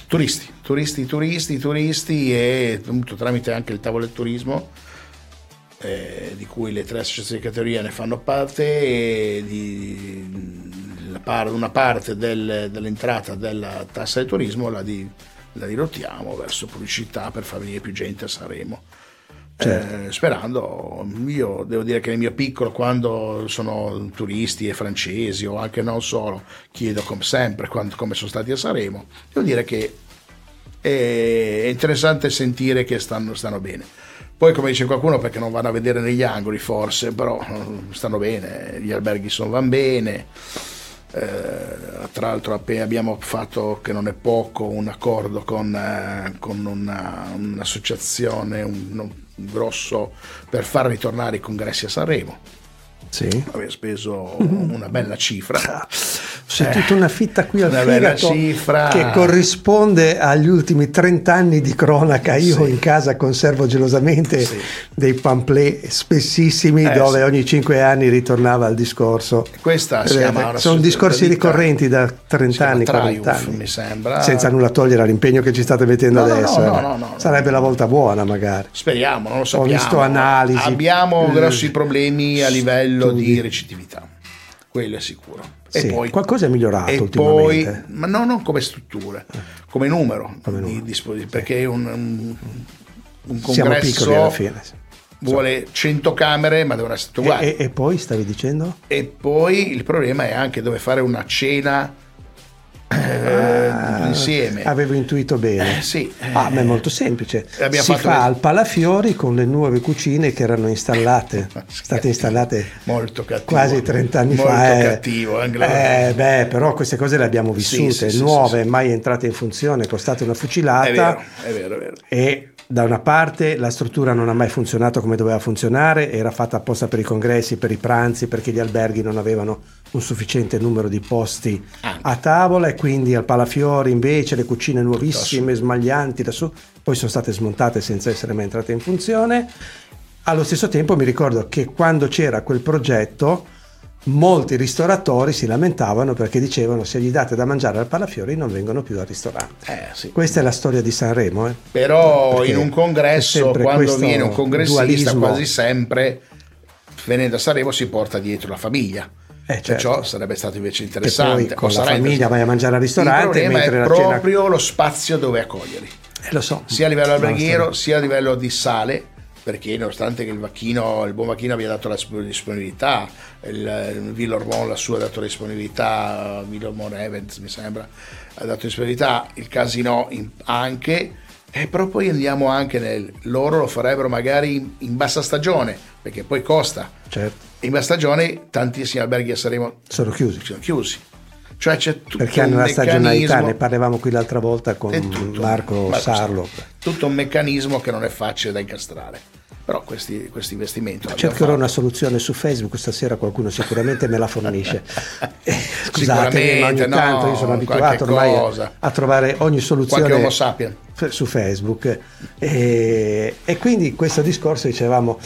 turisti, turisti, turisti, turisti e appunto tramite anche il tavolo del turismo eh, di cui le tre associazioni di categoria ne fanno parte e di... una parte del, dell'entrata della tassa del turismo la, di, la dirottiamo verso pubblicità per far venire più gente a Sanremo, certo. eh, sperando, io devo dire che nel mio piccolo quando sono turisti e francesi o anche non solo chiedo come sempre quando, come sono stati a Sanremo, devo dire che è interessante sentire che stanno, stanno bene. Poi come dice qualcuno perché non vanno a vedere negli angoli forse, però stanno bene, gli alberghi sono, van bene. Eh, tra l'altro abbiamo fatto, che non è poco, un accordo con, eh, con una, un'associazione un, un grosso per far ritornare i congressi a Sanremo. Sì. Abbiamo speso mm-hmm. una bella cifra. C'è eh, tutta una fitta qui al figato che corrisponde agli ultimi trent'anni di cronaca. Io sì. in casa conservo gelosamente sì. dei pamphlet spessissimi eh, dove sì. ogni cinque anni ritornava al discorso. Questa si chiama sono discorsi ricorrenti da trent'anni, quarant'anni, mi sembra. Senza nulla togliere all'impegno che ci state mettendo no, adesso. No, no, eh. no, no, no, Sarebbe no. la volta buona magari. Speriamo, non lo sappiamo. Ho visto analisi. Abbiamo grossi problemi a livello di recettività. quello è sicuro. E sì, poi, qualcosa è migliorato e ultimamente. Poi, ma no, non come struttura, come numero, come numero. Di disposizioni, perché un, un, un congresso piccoli alla fine, sì. Vuole cento camere, ma devono essere uguali. E, e, e poi stavi dicendo? E poi il problema è anche dove fare una cena ah, insieme. Avevo intuito bene. Eh, sì. Ah, ma è molto semplice. Abbiamo si fatto fa le... al Palafiori con le nuove cucine che erano installate, state installate molto cattivo, quasi trent'anni molto fa. Molto cattivo. Eh, eh, beh, però queste cose le abbiamo vissute, sì, sì, nuove, sì, sì, mai entrate in funzione, costate una fucilata. È vero, è vero, è vero. E da una parte la struttura non ha mai funzionato come doveva funzionare, era fatta apposta per i congressi, per i pranzi, perché gli alberghi non avevano un sufficiente numero di posti a tavola, e quindi al Palafiori invece le cucine nuovissime, smaglianti da su, poi sono state smontate senza essere mai entrate in funzione. Allo stesso tempo mi ricordo che quando c'era quel progetto molti ristoratori si lamentavano perché dicevano: se gli date da mangiare al Palafiori non vengono più al ristorante. Eh, sì. Questa è la storia di Sanremo. Eh. Però perché in un congresso, quando viene un congressista, dualismo. Quasi sempre venendo a Sanremo si porta dietro la famiglia. Eh, certo. Perciò sarebbe stato invece interessante. Poi, con la famiglia vai a mangiare al ristorante. Il problema è proprio cena... lo spazio dove accoglierli. Eh, lo so. Sia a livello alberghiero, sia a livello di sale. Perché nonostante che il vacchino, il buon vacchino abbia dato la disponibilità, il, il Villa Ormond la sua ha dato la disponibilità, Villa Ormond Events mi sembra ha dato disponibilità, il Casinò anche, e però poi andiamo anche nel, loro lo farebbero magari in, in bassa stagione, perché poi costa. Certo. In bassa stagione tantissimi alberghi a Sanremo sono chiusi. Sono chiusi. Cioè c'è tutto perché hanno la stagionalità, ne parlavamo qui l'altra volta con tutto, Marco, Marco Sarlo. Tutto un meccanismo che non è facile da incastrare. Però questi, questi investimenti cercherò una soluzione su Facebook stasera, qualcuno sicuramente me la fornisce. Scusate, ogni no, tanto io sono abituato ormai a, a trovare ogni soluzione, qualche Homo Sapien su Facebook. E, e quindi questo discorso, dicevamo,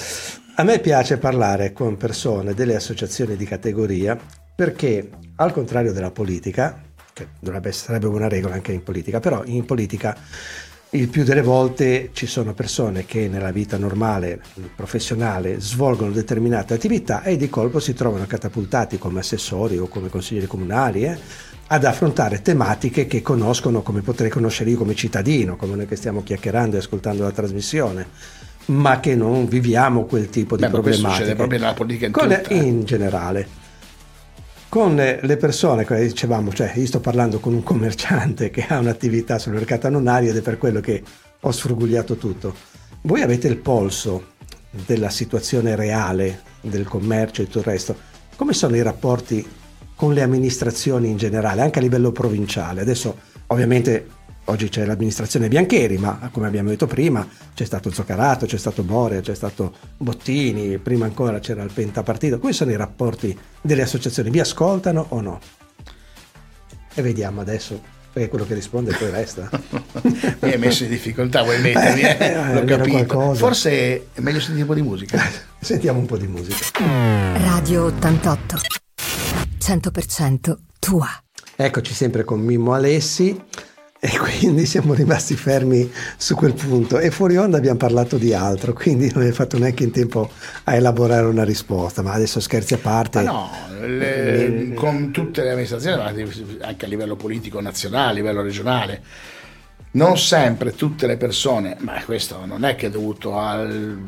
a me piace parlare con persone delle associazioni di categoria, perché al contrario della politica, che dovrebbe sarebbe una regola anche in politica, però in politica il più delle volte ci sono persone che nella vita normale, professionale, svolgono determinate attività e di colpo si trovano catapultati come assessori o come consiglieri comunali eh, ad affrontare tematiche che conoscono come potrei conoscere io come cittadino, come noi che stiamo chiacchierando e ascoltando la trasmissione, ma che non viviamo quel tipo di Beh, problematiche. Questo succede proprio nella politica in, Con, tutta, eh. in generale. Con le persone, come dicevamo, cioè io sto parlando con un commerciante che ha un'attività sul mercato annonario ed è per quello che ho sfrugugliato tutto. Voi avete il polso della situazione reale del commercio e tutto il resto. Come sono i rapporti con le amministrazioni in generale, anche a livello provinciale? Adesso, ovviamente, oggi c'è l'amministrazione Biancheri, ma come abbiamo detto prima c'è stato Zoccarato, c'è stato Borea, c'è stato Bottini, prima ancora c'era il Pentapartito. Quali sono i rapporti delle associazioni? Vi ascoltano o no? E vediamo adesso, perché quello che risponde poi resta. Mi hai messo in difficoltà, vuoi mettermi? Eh, eh, l'ho capito. Qualcosa. Forse è meglio sentire un po' di musica. Sentiamo un po' di musica. Radio ottantotto, cento per cento tua. Eccoci sempre con Mimmo Alessi. E quindi siamo rimasti fermi su quel punto e fuori onda abbiamo parlato di altro, quindi non hai fatto neanche in tempo a elaborare una risposta, ma adesso scherzi a parte. Ma no, le, eh, con tutte le amministrazioni, anche a livello politico nazionale, a livello regionale, non sempre tutte le persone, ma questo non è che è dovuto al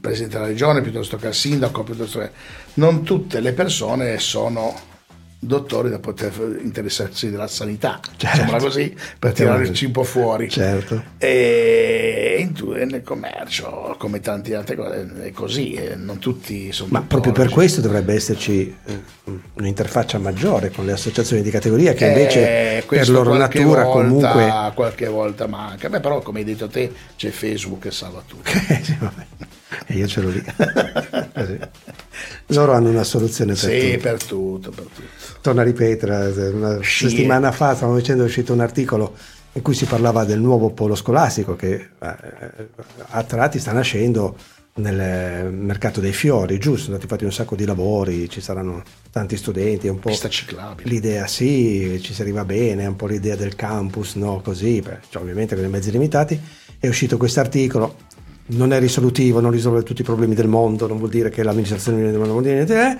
presidente della regione piuttosto che al sindaco, piuttosto che, non tutte le persone sono... dottori da poter interessarsi della sanità, certo. Diciamola così, per tirarci un po' fuori, certo. E in, nel commercio, come tante altre cose, è così, non tutti sono ma dottori, proprio per cioè. Questo dovrebbe esserci un'interfaccia maggiore con le associazioni di categoria che invece eh, per loro natura volta, comunque qualche volta manca. Beh, però come hai detto te c'è Facebook che salva tutti. Sì, vabbè. E io ce l'ho lì. Loro hanno una soluzione per sì, tutto. Sì, per tutto, per tutto. Torno a ripetere, una sì. settimana fa stavamo dicendo è uscito un articolo in cui si parlava del nuovo polo scolastico che a tratti sta nascendo nel mercato dei fiori, giusto? Sono stati fatti un sacco di lavori, ci saranno tanti studenti, un po' pista ciclabile. L'idea sì, ci si arriva bene, un po' l'idea del campus, no? Così, beh, cioè, ovviamente con i mezzi limitati. È uscito questo articolo. Non è risolutivo, non risolve tutti i problemi del mondo, non vuol dire che l'amministrazione non vuol dire niente, eh?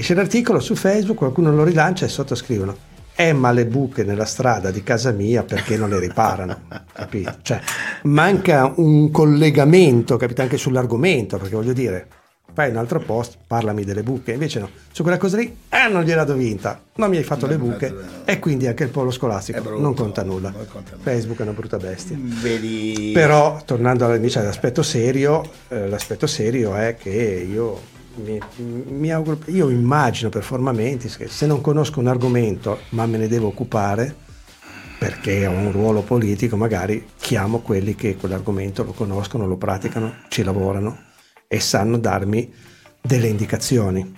Esce l'articolo su Facebook, qualcuno lo rilancia e sottoscrivono: eh, ma le buche nella strada di casa mia perché non le riparano? Capito? Cioè, manca un collegamento, capito, anche sull'argomento, perché voglio dire, fai un altro post, parlami delle buche. Invece no, su quella cosa lì, eh, non gliela do vinta, non mi hai fatto non le buche, fatto, no. E quindi anche il polo scolastico brutto, non conta nulla, non conta Facebook è una brutta bestia. Vedi... Però, tornando invece all'aspetto serio, eh, l'aspetto serio è che io... Mi, mi auguro, io immagino performamenti che, se non conosco un argomento ma me ne devo occupare perché ho un ruolo politico, magari chiamo quelli che quell'argomento lo conoscono, lo praticano, ci lavorano e sanno darmi delle indicazioni.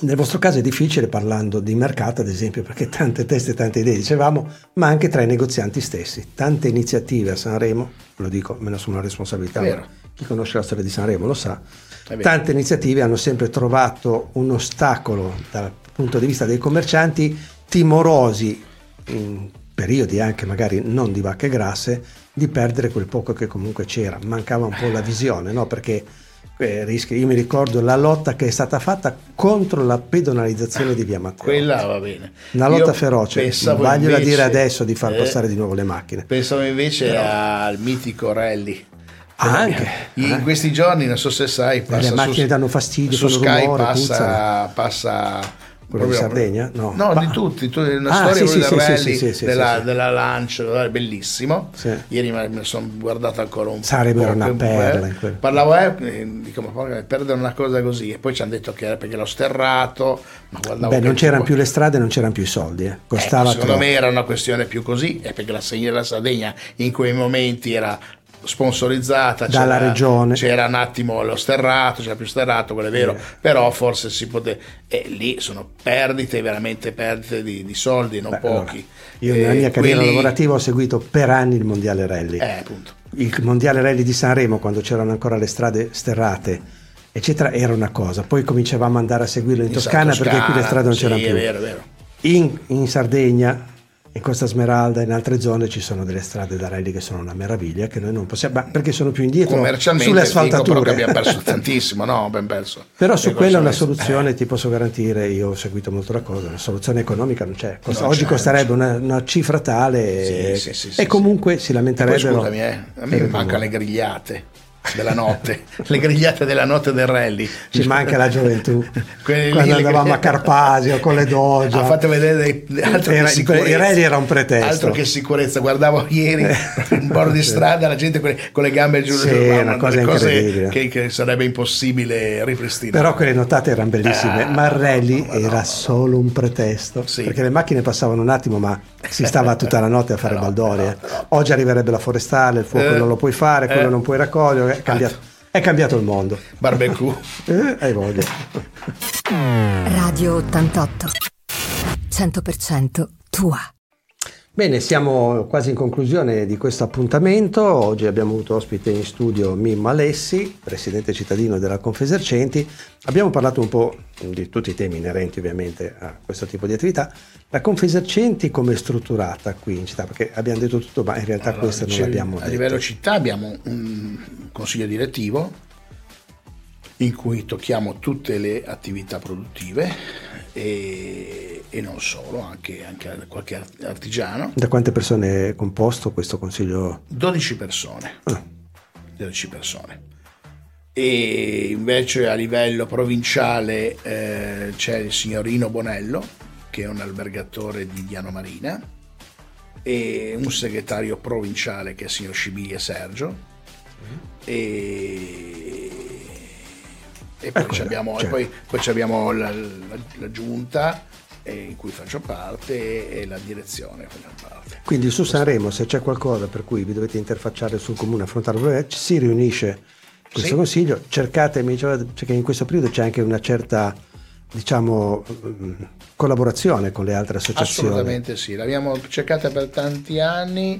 Nel vostro caso è difficile, parlando di mercato ad esempio, perché tante teste, tante idee dicevamo, ma anche tra i negozianti stessi, tante iniziative a Sanremo, lo dico, me ne assumo una responsabilità, chi conosce la storia di Sanremo lo sa. Tante iniziative hanno sempre trovato un ostacolo dal punto di vista dei commercianti, timorosi, in periodi anche magari non di vacche grasse, di perdere quel poco che comunque c'era. Mancava un po' la visione, no? Perché eh, rischi, io mi ricordo la lotta che è stata fatta contro la pedonalizzazione di via Matteo. Quella va bene. Una lotta io feroce, vagliela invece, dire adesso di far eh, passare di nuovo le macchine. Pensavo invece Però, al mitico rally. Anche, in anche. questi giorni, non so se sai, passa le macchine su, danno fastidio su Sky, rumore, passa, passa quello proprio, di Sardegna no, no pa- di tutti, tutti una ah, storia sì, sì, rally sì, sì, sì, della, sì, sì. della lancio bellissimo sì. Ieri me ne sono guardato ancora un sarebbe po' sarebbe una perla in quel... parlavo eh, dico, ma poi perdere una cosa così, e poi ci hanno detto che era perché l'ho sterrato, ma guardavo beh non c'erano più le strade, non c'erano più i soldi eh. Costava eh, secondo troppo. Me era una questione più così, è perché la segna della Sardegna in quei momenti era sponsorizzata dalla c'era, regione, c'era un attimo lo sterrato, c'era più sterrato, quello è vero, yeah. Però forse si poteva, e lì sono perdite, veramente perdite di, di soldi, non Beh, pochi. Allora, io eh, nella mia carriera quelli... lavorativa ho seguito per anni il mondiale rally, eh, appunto. Il mondiale rally di Sanremo, quando c'erano ancora le strade sterrate eccetera, era una cosa, poi cominciavamo ad andare a seguirlo in, in Toscana, Toscana perché qui le strade non sì, c'erano più, è vero, è vero. In, in Sardegna, in Costa Smeralda, in altre zone ci sono delle strade da rally che sono una meraviglia, che noi non possiamo, perché sono più indietro commercialmente, sulle asfaltature, che abbiamo perso tantissimo, no, ben perso. Però su quella una soluzione, eh. ti posso garantire, io ho seguito molto la cosa, una soluzione economica non c'è, Costa, non oggi c'è, costerebbe c'è. Una, una cifra tale sì, e, sì, sì, e sì, comunque sì. si lamenterebbero. Scusami, eh, a me mancano le grigliate della notte, le grigliate della notte del rally, ci manca la gioventù Quelli quando andavamo a Carpasio con le dojo, ha fatto vedere dei, altro era, che il rally era un pretesto, altro che sicurezza, guardavo ieri in bordo di strada la gente con le, con le gambe giù, sì, è una cosa incredibile che, che sarebbe impossibile ripristinare, però quelle notate erano bellissime, ah, ma il rally no, no, era no, solo un pretesto sì. perché le macchine passavano un attimo ma si stava tutta la notte a fare no, baldoria no, no, no. Oggi arriverebbe la forestale, il fuoco eh, non lo puoi fare, quello eh. non puoi raccogliere. È cambiato, è cambiato il mondo. Barbecue. eh, hai voglia. Radio ottantotto, cento per cento tua. Bene, siamo quasi in conclusione di questo appuntamento. Oggi abbiamo avuto ospite in studio Mimmo Alessi, presidente cittadino della Confesercenti. Abbiamo parlato un po' di tutti i temi inerenti ovviamente a questo tipo di attività. La Confesercenti come è strutturata qui in città? Perché abbiamo detto tutto, ma in realtà allora, questo non l'abbiamo detto. A livello città abbiamo un consiglio direttivo in cui tocchiamo tutte le attività produttive e e non solo, anche, anche qualche artigiano. Da quante persone è composto questo consiglio? dodici persone. dodici persone. E invece a livello provinciale eh, c'è il signorino Bonello, che è un albergatore di Diano Marina, e un segretario provinciale che è il signor Sciviglia Sergio, mm. e e poi ci abbiamo poi, poi abbiamo la, la, la giunta in cui faccio parte e la direzione faccio parte. Quindi su Sanremo, se c'è qualcosa per cui vi dovete interfacciare sul comune, affrontare problemi, si riunisce questo sì. consiglio, cercate, mi diceva che in questo periodo c'è anche una certa, diciamo, collaborazione con le altre associazioni. Assolutamente sì, l'abbiamo cercata per tanti anni,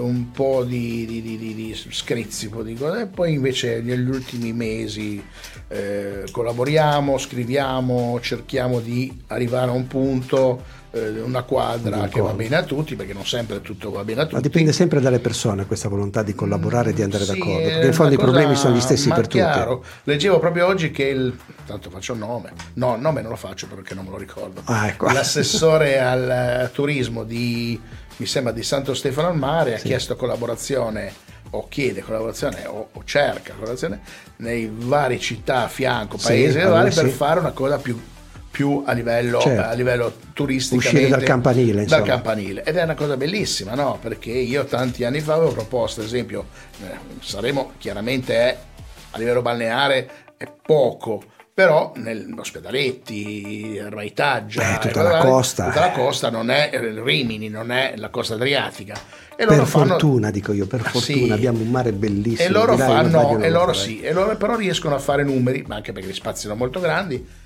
un po' di, di, di, di screzi, e poi invece negli ultimi mesi eh, collaboriamo, scriviamo, cerchiamo di arrivare a un punto, eh, una quadra D'accordo. che va bene a tutti, perché non sempre tutto va bene a tutti. Ma dipende sempre dalle persone questa volontà di collaborare e di andare sì, d'accordo, perché in fondo i problemi sono gli stessi per chiaro. tutti. Leggevo proprio oggi che il, tanto faccio il nome, no, il nome non lo faccio perché non me lo ricordo, ah, ecco. l'assessore al turismo di mi sembra di Santo Stefano al Mare, ha sì. chiesto collaborazione o chiede collaborazione o, o cerca collaborazione nei vari città a fianco, paesi sì, vari, sì. per fare una cosa più, più a livello, certo. a livello turisticamente, uscire dal campanile, insomma. dal campanile, ed è una cosa bellissima, no? Perché io tanti anni fa avevo proposto, ad esempio, eh, Sanremo chiaramente è, a livello balneare è poco, però nel Ospedaletti, Raitaggia, tutta la costa, tutta la costa non è Rimini, non è la Costa Adriatica. E loro per fanno... fortuna, dico io, per fortuna sì. abbiamo un mare bellissimo. E loro fanno, e loro sì, e loro però riescono a fare numeri, ma anche perché gli spazi sono molto grandi,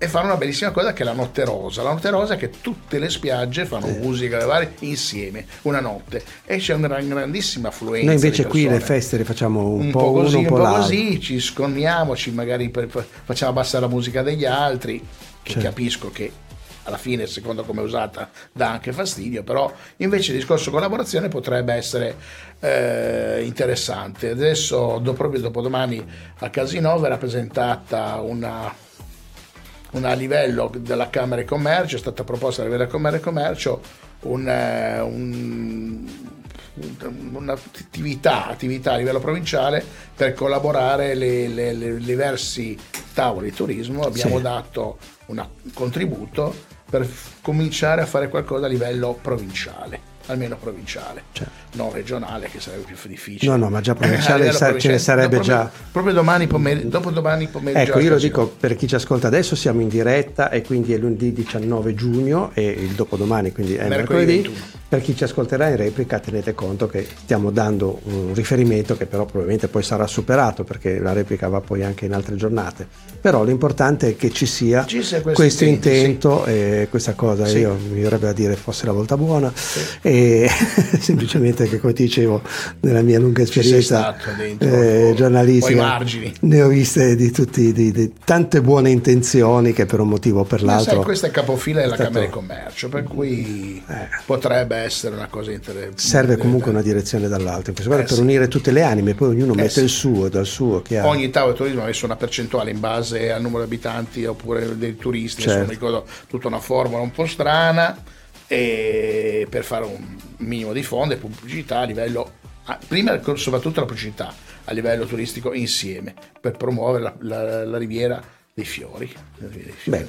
e fanno una bellissima cosa che è la Notte Rosa. La Notte Rosa è che tutte le spiagge fanno eh. musica, le varie insieme, una notte, e c'è una grandissima affluenza. Noi invece qui le feste le facciamo un, un po', po' così, uno, un po' l'altro. Così, ci sconniamoci, magari per, facciamo abbassare la musica degli altri, che certo. capisco che alla fine, secondo come è usata, dà anche fastidio, però invece il discorso collaborazione potrebbe essere eh, interessante. Adesso, do, proprio dopodomani a Casinova era presentata una... a livello della Camera di Commercio, è stata proposta a livello della Camera di Commercio un, un, un'attività attività a livello provinciale per collaborare le, le, le diversi tavoli di turismo. Abbiamo sì. dato una, un contributo per f- cominciare a fare qualcosa a livello provinciale, almeno provinciale, cioè. non regionale, che sarebbe più difficile. No, no, ma già provinciale, sar- ce ne sarebbe no, proprio, già. Proprio domani pomeriggio, dopo domani pomeriggio. Ecco, io lo dico per chi ci ascolta adesso, siamo in diretta e quindi è lunedì diciannove giugno e il dopodomani, quindi è mercoledì. mercoledì. Per chi ci ascolterà in replica, tenete conto che stiamo dando un riferimento che però probabilmente poi sarà superato, perché la replica va poi anche in altre giornate. Però l'importante è che ci sia, ci sia questo, questo intento, sì. e questa cosa sì. io mi verrebbe a dire fosse la volta buona. Sì. E E semplicemente che, come ti dicevo, nella mia lunga esperienza eh, giornalistica ne ho viste di tutti di, di tante buone intenzioni che per un motivo o per l'altro. Sai, questa è capofila della Camera di Commercio, per cui eh. potrebbe essere una cosa interessante. Serve comunque una direzione dall'altra, eh, per sì. unire tutte le anime, poi ognuno eh, mette sì. il suo dal suo. Chiaro. Ogni tavolo di turismo ha messo una percentuale in base al numero di abitanti oppure dei turisti, certo. insomma, ricordo tutta una formula un po' strana. E per fare un minimo di fondo e pubblicità a livello, prima soprattutto la pubblicità a livello turistico insieme, per promuovere la, la, la Riviera dei Fiori. La Riviera dei Fiori. Beh,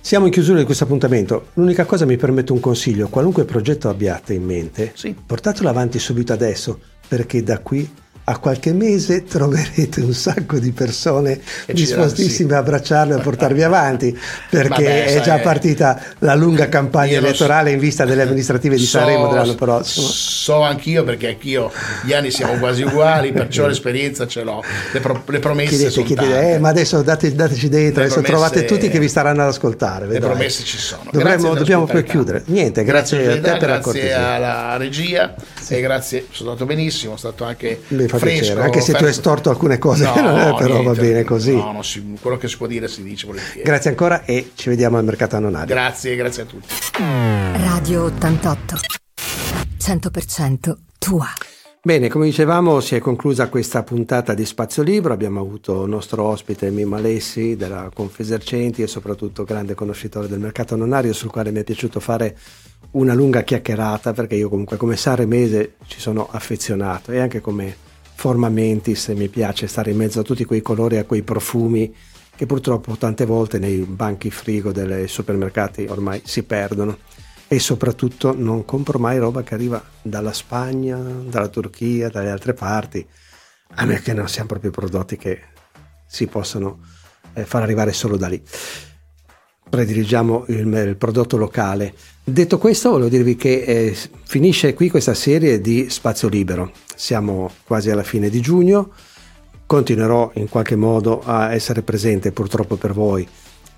siamo in chiusura di questo appuntamento. L'unica cosa, mi permetto un consiglio: qualunque progetto abbiate in mente, sì. portatelo avanti subito adesso, perché da qui a qualche mese troverete un sacco di persone che dispostissime sì. a abbracciarlo e a portarvi avanti, perché Vabbè, è sai, già partita la lunga campagna elettorale so, in vista delle amministrative di so, Sanremo dell'anno prossimo. So anch'io, perché anch'io gli anni siamo quasi uguali, perciò l'esperienza ce l'ho, le, pro, le promesse chiedete, sono chiedete, tante. Eh, ma adesso date, dateci dentro, le adesso promesse, trovate tutti che vi staranno ad ascoltare. Vedrai. Le promesse ci sono. Dovremmo, dobbiamo poi chiudere. Niente, grazie, grazie a te da, per la cortesia. Grazie alla regia sì. e grazie, sono stato benissimo, sono stato anche... Fresco, anche se fresco. Tu hai storto alcune cose, no, eh, però niente, va bene così. No, no, si, quello che si può dire si dice volentieri. Grazie ancora e ci vediamo al Mercato Annonario. Grazie, grazie a tutti. Radio ottantotto, cento per cento tua. Bene, come dicevamo, si è conclusa questa puntata di Spazio Libero. Abbiamo avuto il nostro ospite Mimmo Alessi della Confesercenti e soprattutto grande conoscitore del mercato annonario, sul quale mi è piaciuto fare una lunga chiacchierata, perché io comunque come sanremese ci sono affezionato, e anche come forma mentis mi piace stare in mezzo a tutti quei colori e a quei profumi che purtroppo tante volte nei banchi frigo dei supermercati ormai si perdono. E soprattutto non compro mai roba che arriva dalla Spagna, dalla Turchia, dalle altre parti, a me che non siano proprio prodotti che si possono eh, far arrivare solo da lì. Prediligiamo il, il prodotto locale. Detto questo, volevo dirvi che eh, finisce qui questa serie di Spazio Libero. Siamo quasi alla fine di giugno, continuerò in qualche modo a essere presente, purtroppo per voi,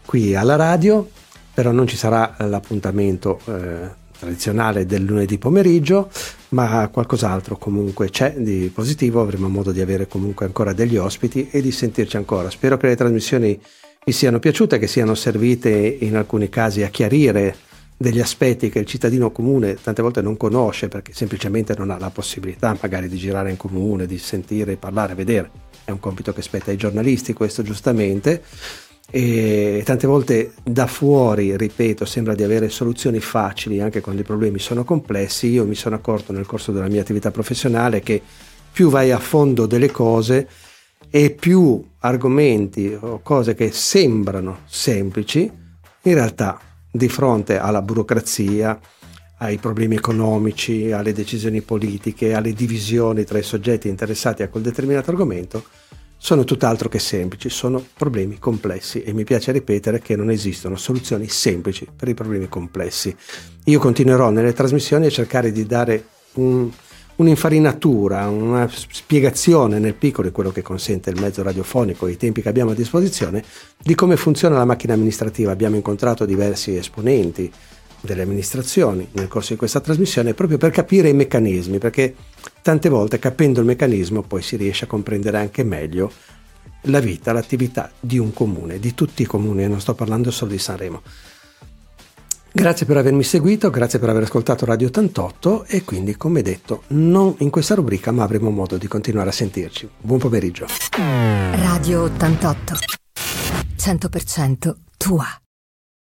qui alla radio, però non ci sarà l'appuntamento eh, tradizionale del lunedì pomeriggio, ma qualcos'altro comunque c'è di positivo. Avremo modo di avere comunque ancora degli ospiti e di sentirci ancora. Spero che le trasmissioni vi siano piaciute, che siano servite in alcuni casi a chiarire degli aspetti che il cittadino comune tante volte non conosce, perché semplicemente non ha la possibilità magari di girare in comune, di sentire, parlare, vedere. È un compito che spetta ai giornalisti, questo giustamente, e tante volte da fuori, ripeto, sembra di avere soluzioni facili anche quando i problemi sono complessi. Io mi sono accorto nel corso della mia attività professionale che più vai a fondo delle cose e più argomenti o cose che sembrano semplici, in realtà di fronte alla burocrazia, ai problemi economici, alle decisioni politiche, alle divisioni tra i soggetti interessati a quel determinato argomento, sono tutt'altro che semplici, sono problemi complessi, e mi piace ripetere che non esistono soluzioni semplici per i problemi complessi. Io continuerò nelle trasmissioni a cercare di dare un, un'infarinatura, una spiegazione nel piccolo, di quello che consente il mezzo radiofonico e i tempi che abbiamo a disposizione, di come funziona la macchina amministrativa. Abbiamo incontrato diversi esponenti delle amministrazioni nel corso di questa trasmissione proprio per capire i meccanismi, perché tante volte capendo il meccanismo poi si riesce a comprendere anche meglio la vita, l'attività di un comune, di tutti i comuni, e non sto parlando solo di Sanremo. Grazie per avermi seguito, grazie per aver ascoltato Radio ottantotto, e quindi, come detto, non in questa rubrica, ma avremo modo di continuare a sentirci. Buon pomeriggio. Radio ottantotto, cento per cento tua.